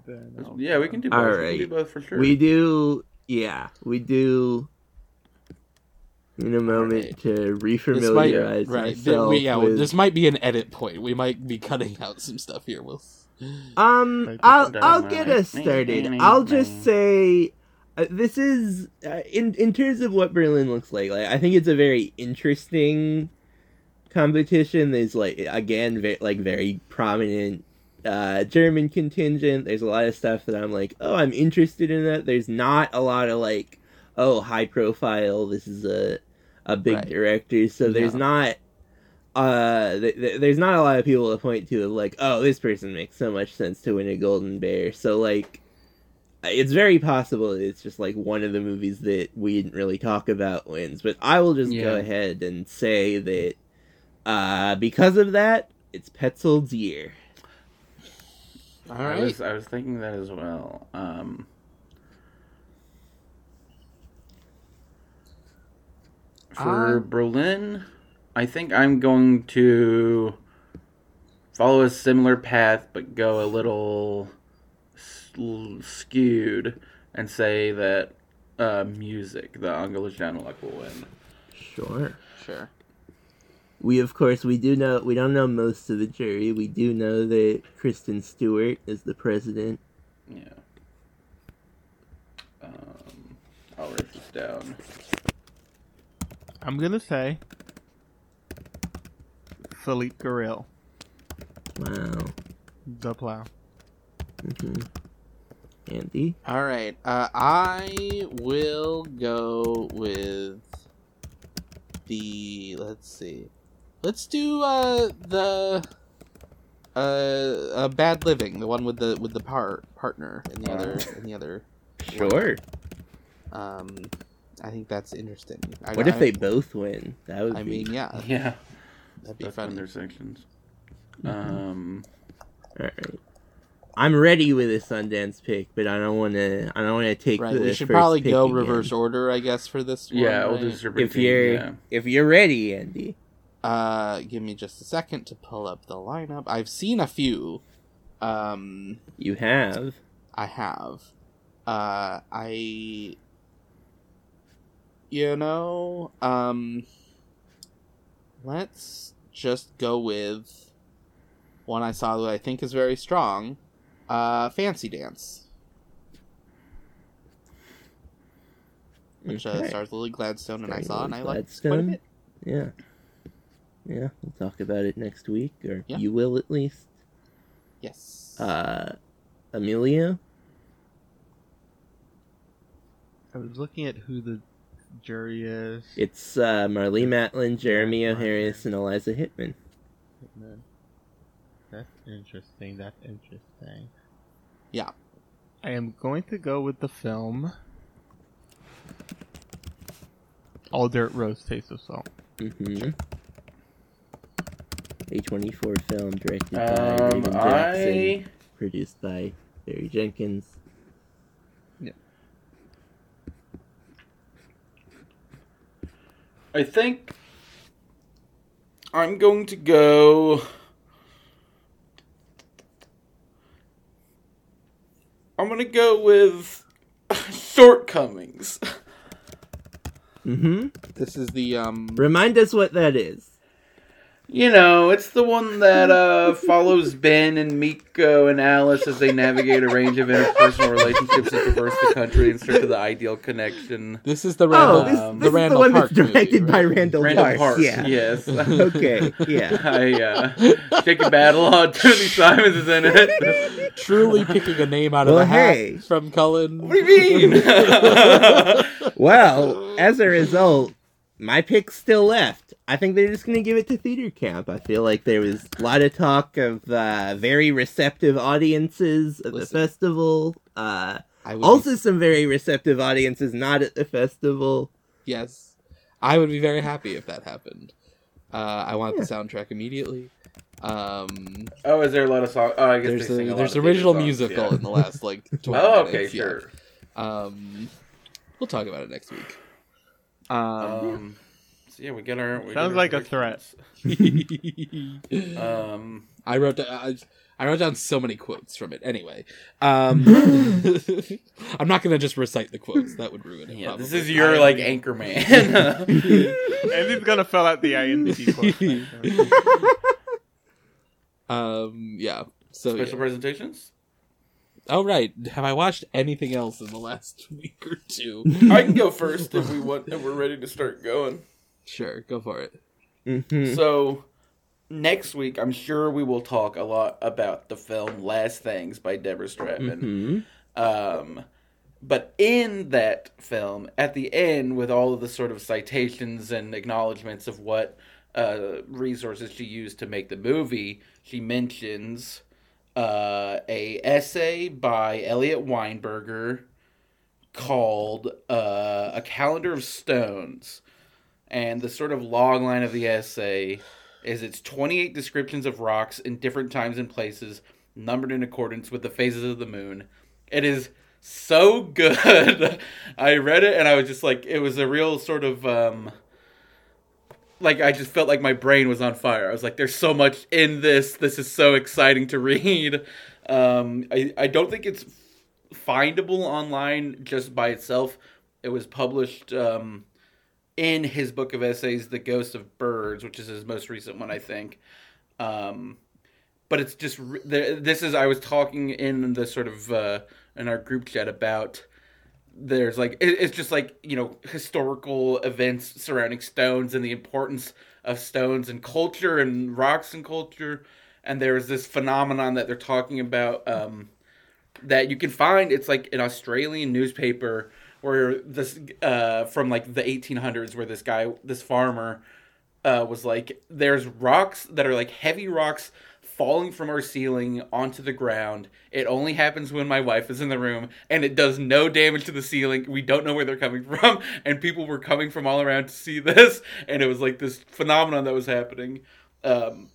Then yeah, we can do both. All right. We can do both for sure. We do. Yeah, we do. In a moment right. to refamiliarize right. myself. We, yeah, with... this might be an edit point. We might be cutting out some stuff here. We'll. Um, I'll I'll get us started. I'll just say, uh, this is uh, in in terms of what Berlin looks like. Like, I think it's a very interesting competition. There's like again, very, like very prominent uh, German contingent. There's a lot of stuff that I'm like, oh, I'm interested in that. There's not a lot of like, oh, high profile. This is a a big right. director. So there's yeah. not. Uh, th- th- there's not a lot of people to point to like, oh, this person makes so much sense to win a Golden Bear. So, like, it's very possible it's just, like, one of the movies that we didn't really talk about wins. But I will just yeah. go ahead and say that, uh, because of that, it's Petzold's year. All right. I was, I was thinking that as well. Um... For um... Berlin... I think I'm going to follow a similar path, but go a little skewed and say that uh, music, the English Downlock, will win. Sure, sure. We of course we do know we don't know most of the jury. We do know that Kristen Stewart is the president. Yeah. Um, I'll write this down. I'm gonna say. Philippe Garrill. Wow. The Plow. Mm-hmm. Andy? Alright, uh, I will go with the, let's see, let's do, uh, the, uh, uh, Bad Living, the one with the, with the par- partner in the uh, other, in the other. Sure. One. Um, I think that's interesting. I, what if I, they both win? That would I be... mean, yeah. Yeah. That'd be fun. Intersections. Mm-hmm. Um, all right. I'm ready with a Sundance pick, but I don't want to. I don't want to take. Right. The we should first probably go again. Reverse order, I guess, for this one. Yeah, we'll right? do if you're yeah. if you're ready, Andy. Uh, give me just a second to pull up the lineup. I've seen a few. Um, you have. I have. Uh, I. You know. Um. Let's just go with one I saw that I think is very strong, uh, Fancy Dance, which okay. uh, stars Lily Gladstone, Starting and I saw, Lily and I liked quite a bit. Yeah, yeah, we'll talk about it next week, or yeah. you will at least. Yes. Uh, Emilio. I was looking at who the jury is. It's uh, Marlee Matlin, Jeremy O'Harris, and Eliza Hittman. Hittman. That's interesting. That's interesting. Yeah. I am going to go with the film All Dirt Roads Taste of Salt. Mm-hmm. A twenty-four film directed um, by Raven Jackson. I... Produced by Barry Jenkins. Yeah. I think I'm going to go... I'm going to go with Shortcomings. Mm-hmm. This is the, um... Remind us what that is. You know, it's the one that uh, follows Ben and Miko and Alice as they navigate a range of interpersonal relationships that traverse the country in search of the ideal connection. This is the Randall Park. Oh, this, um, this the is the one Park that's directed movie, by right? Randall, Randall Park. Park. Yeah. Yes. Okay, yeah. I, uh, Chicken Battle, uh, Tony Simons is in it. Truly picking a name out of well, the hat hey. From Cullen. What do you mean? Well, as a result, my pick's still left. I think they're just going to give it to Theater Camp. I feel like there was a lot of talk of uh, very receptive audiences at Listen, the festival. Uh, also be... some very receptive audiences not at the festival. Yes. I would be very happy if that happened. Uh, I want yeah. the soundtrack immediately. Um, oh, is there a lot of songs? Oh, I guess there's, they sing a, a lot there's of original songs, musical yeah. in the last, like, twelve oh, okay, minutes. Sure. Yeah. Um, we'll talk about it next week. Um... um... So yeah, we get our. We Sounds get like our a threat. um, I wrote down, I, I wrote down so many quotes from it. Anyway, um, I'm not gonna just recite the quotes. That would ruin it. Yeah, probably. This is your I, like anchor man. Andy's gonna fill out the I M D B quote. um. Yeah. So special yeah. presentations. Oh right! Have I watched anything else in the last week or two? I can go first if we want. If we're ready to start going. Sure, go for it. Mm-hmm. So, next week, I'm sure we will talk a lot about the film Last Things by Deborah Stratman. Mm-hmm. Um, but in that film, at the end, with all of the sort of citations and acknowledgments of what uh, resources she used to make the movie, she mentions uh, a essay by Elliot Weinberger called uh, A Calendar of Stones. And the sort of log line of the essay is it's twenty-eight descriptions of rocks in different times and places, numbered in accordance with the phases of the moon. It is so good. I read it and I was just like, it was a real sort of, um, like, I just felt like my brain was on fire. I was like, there's so much in this. This is so exciting to read. Um, I, I don't think it's findable online just by itself. It was published... Um, in his book of essays, The Ghost of Birds, which is his most recent one, I think. Um, but it's just... This is... I was talking in the sort of... Uh, in our group chat about... There's like... It's just like, you know, historical events surrounding stones and the importance of stones and culture and rocks and culture. And there's this phenomenon that they're talking about um, that you can find. It's like an Australian newspaper... Where this, uh, from like the eighteen hundreds, where this guy, this farmer, uh, was like, there's rocks that are like heavy rocks falling from our ceiling onto the ground. It only happens when my wife is in the room, and it does no damage to the ceiling. We don't know where they're coming from, and people were coming from all around to see this, and it was like this phenomenon that was happening. Um,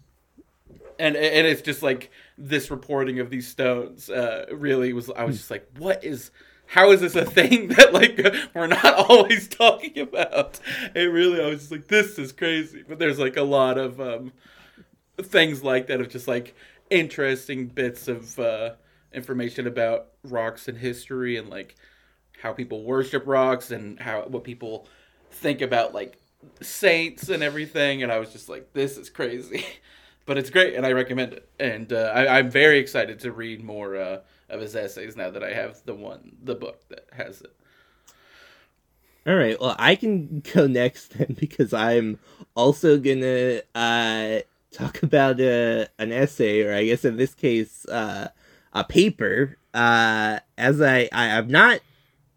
and, and it's just like this reporting of these stones, uh, really was, I was just like, what is... How is this a thing that, like, we're not always talking about? It really, I was just like, this is crazy. But there's, like, a lot of um, things like that of just, like, interesting bits of uh, information about rocks and history and, like, how people worship rocks and how what people think about, like, saints and everything. And I was just like, this is crazy. But it's great, and I recommend it. And uh, I, I'm very excited to read more uh, of his essays now that I have the one, the book that has it. All right, well, I can go next then because I'm also going to uh, talk about a, an essay, or I guess in this case, uh, a paper. Uh, as I, I, I've not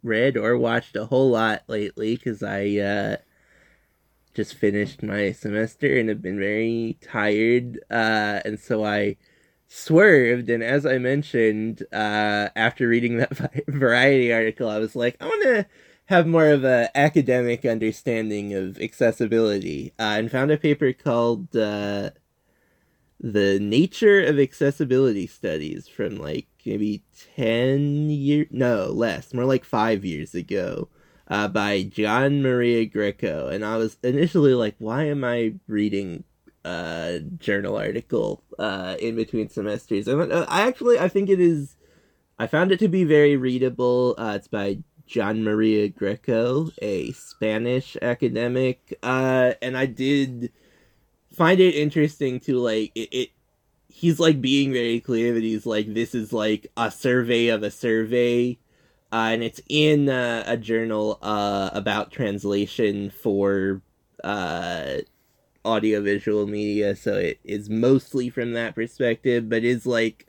read or watched a whole lot lately because I uh, just finished my semester and have been very tired. Uh, and so I swerved. And as I mentioned, uh, after reading that Variety article, I was like, I want to have more of an academic understanding of accessibility, uh, and found a paper called uh, The Nature of Accessibility Studies from like maybe ten years, no, less, more like five years ago, uh, by John Maria Greco. And I was initially like, why am I reading a journal article uh, in between semesters? And I actually, I think it is, I found it to be very readable. Uh, it's by John Maria Greco, a Spanish academic, uh, and I did find it interesting to, like, it, it, he's, like, being very clear that he's, like, this is, like, a survey of a survey, uh, and it's in uh, a journal uh, about translation for uh, audiovisual media, so it is mostly from that perspective, but is, like,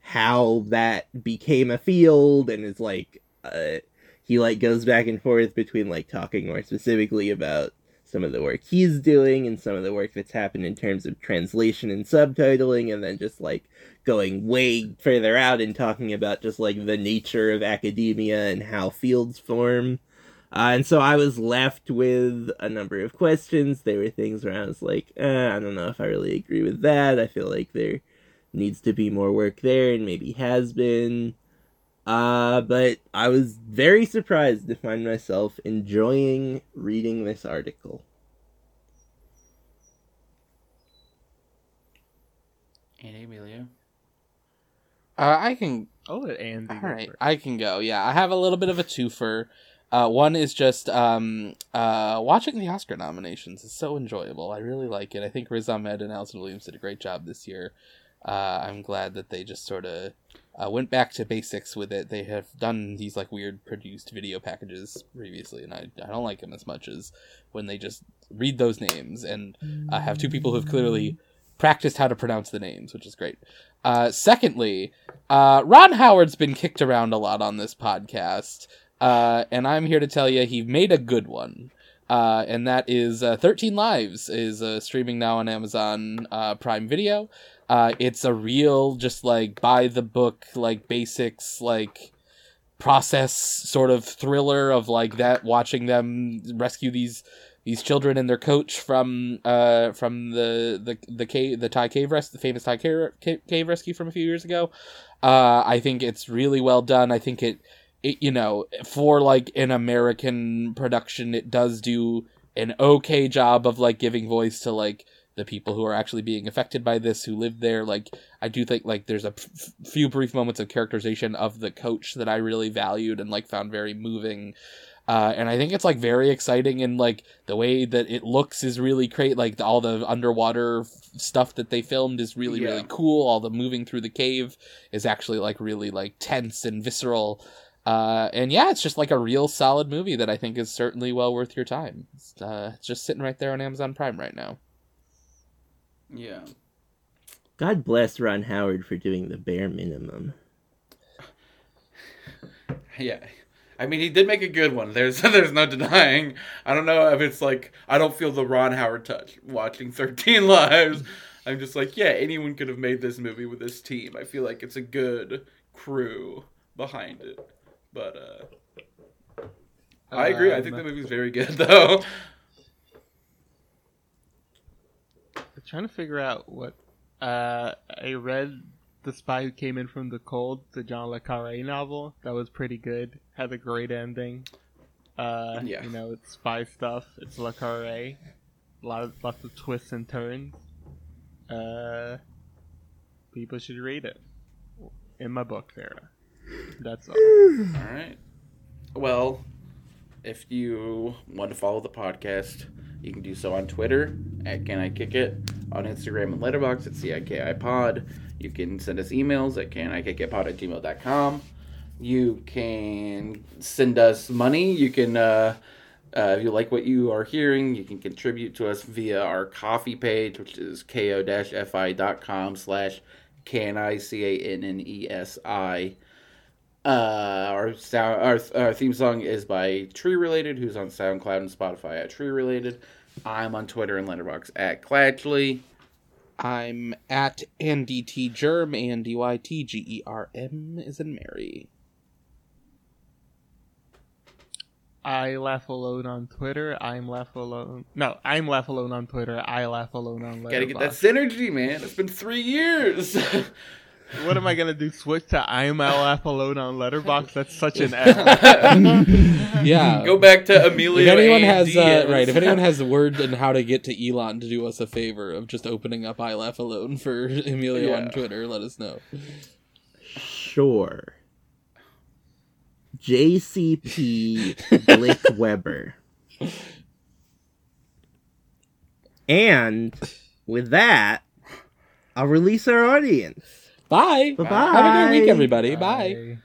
how that became a field, and is, like, uh, he, like, goes back and forth between, like, talking more specifically about some of the work he's doing and some of the work that's happened in terms of translation and subtitling, and then just, like, going way further out and talking about just, like, the nature of academia and how fields form. Uh, and so I was left with a number of questions. They were things where I was like, eh, I don't know if I really agree with that. I feel like there needs to be more work there, and maybe has been. Uh, but I was very surprised to find myself enjoying reading this article. And Emilio? Uh, I can... Oh, Andy. All right, I can go, yeah. I have a little bit of a twofer. Uh, one is just, um, uh, watching the Oscar nominations is so enjoyable. I really like it. I think Riz Ahmed and Allison Williams did a great job this year. Uh, I'm glad that they just sort of uh, went back to basics with it. They have done these like weird produced video packages previously, and I, I don't like them as much as when they just read those names and uh, have two people who have clearly practiced how to pronounce the names, which is great. Uh, secondly, uh, Ron Howard's been kicked around a lot on this podcast, uh, and I'm here to tell you he made a good one. Uh, and that is uh, thirteen Lives is uh, streaming now on Amazon uh, Prime Video. Uh, it's a real, just like by the book, like basics, like process sort of thriller of like that watching them rescue these these children and their coach from uh from the the the cave the Thai cave rescue, the famous Thai cave, cave rescue from a few years ago. Uh, I think it's really well done. I think it. It, you know, for like an American production, it does do an okay job of like giving voice to like the people who are actually being affected by this, who live there. Like, I do think like there's a f- few brief moments of characterization of the coach that I really valued and like found very moving. Uh, and I think it's like very exciting, and like the way that it looks is really great. Like all the underwater f- stuff that they filmed is really, yeah. really cool. All the moving through the cave is actually like really like tense and visceral. Uh, and yeah, it's just like a real solid movie that I think is certainly well worth your time. It's, uh, it's just sitting right there on Amazon Prime right now. Yeah. God bless Ron Howard for doing the bare minimum. Yeah. I mean, he did make a good one. There's there's no denying. I don't know if it's like, I don't feel the Ron Howard touch watching thirteen Lives. I'm just like, yeah, anyone could have made this movie with this team. I feel like it's a good crew behind it. But, uh, I agree. Um, I think the movie's very good, though. I'm trying to figure out what, uh, I read The Spy Who Came In From the Cold, the John Le Carré novel. That was pretty good. Had a great ending. Uh, yeah. You know, it's spy stuff. It's Le Carré. A lot of, lots of twists and turns. Uh, people should read it. In my book, Sarah. That's all. All right. Well, if you want to follow the podcast, you can do so on Twitter at Can I Kick It, on Instagram and Letterboxd at C I K I Pod. You can send us emails at can I kick it pod at gmail dot com. You can send us money. You can, uh, uh, if you like what you are hearing, you can contribute to us via our Ko-fi page, which is ko-fi dot com slash Can I C A N N E S I. Uh, our, our our theme song is by Tree Related, who's on SoundCloud and Spotify at Tree Related. I'm on Twitter and Letterboxd at Clatchley. I'm at Andy T Germ, and D Y T G E R M is in Mary. I laugh alone on Twitter. I'm laugh alone. No, I'm laugh alone on Twitter. I laugh alone on Letterboxd. Gotta get that synergy, man. It's been three years. What am I going to do? Switch to I'm Laugh Alone on Letterboxd? That's such an F. Yeah. Go back to Emilio. If anyone has, uh, right, if anyone has the word on how to get to Elon to do us a favor of just opening up I Laugh Alone for Emilio yeah. on Twitter, let us know. Sure. J C P Blick Weber. And with that, I'll release our audience. Bye. Bye. Have a good week, everybody. Bye. Bye.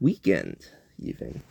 Weekend, even.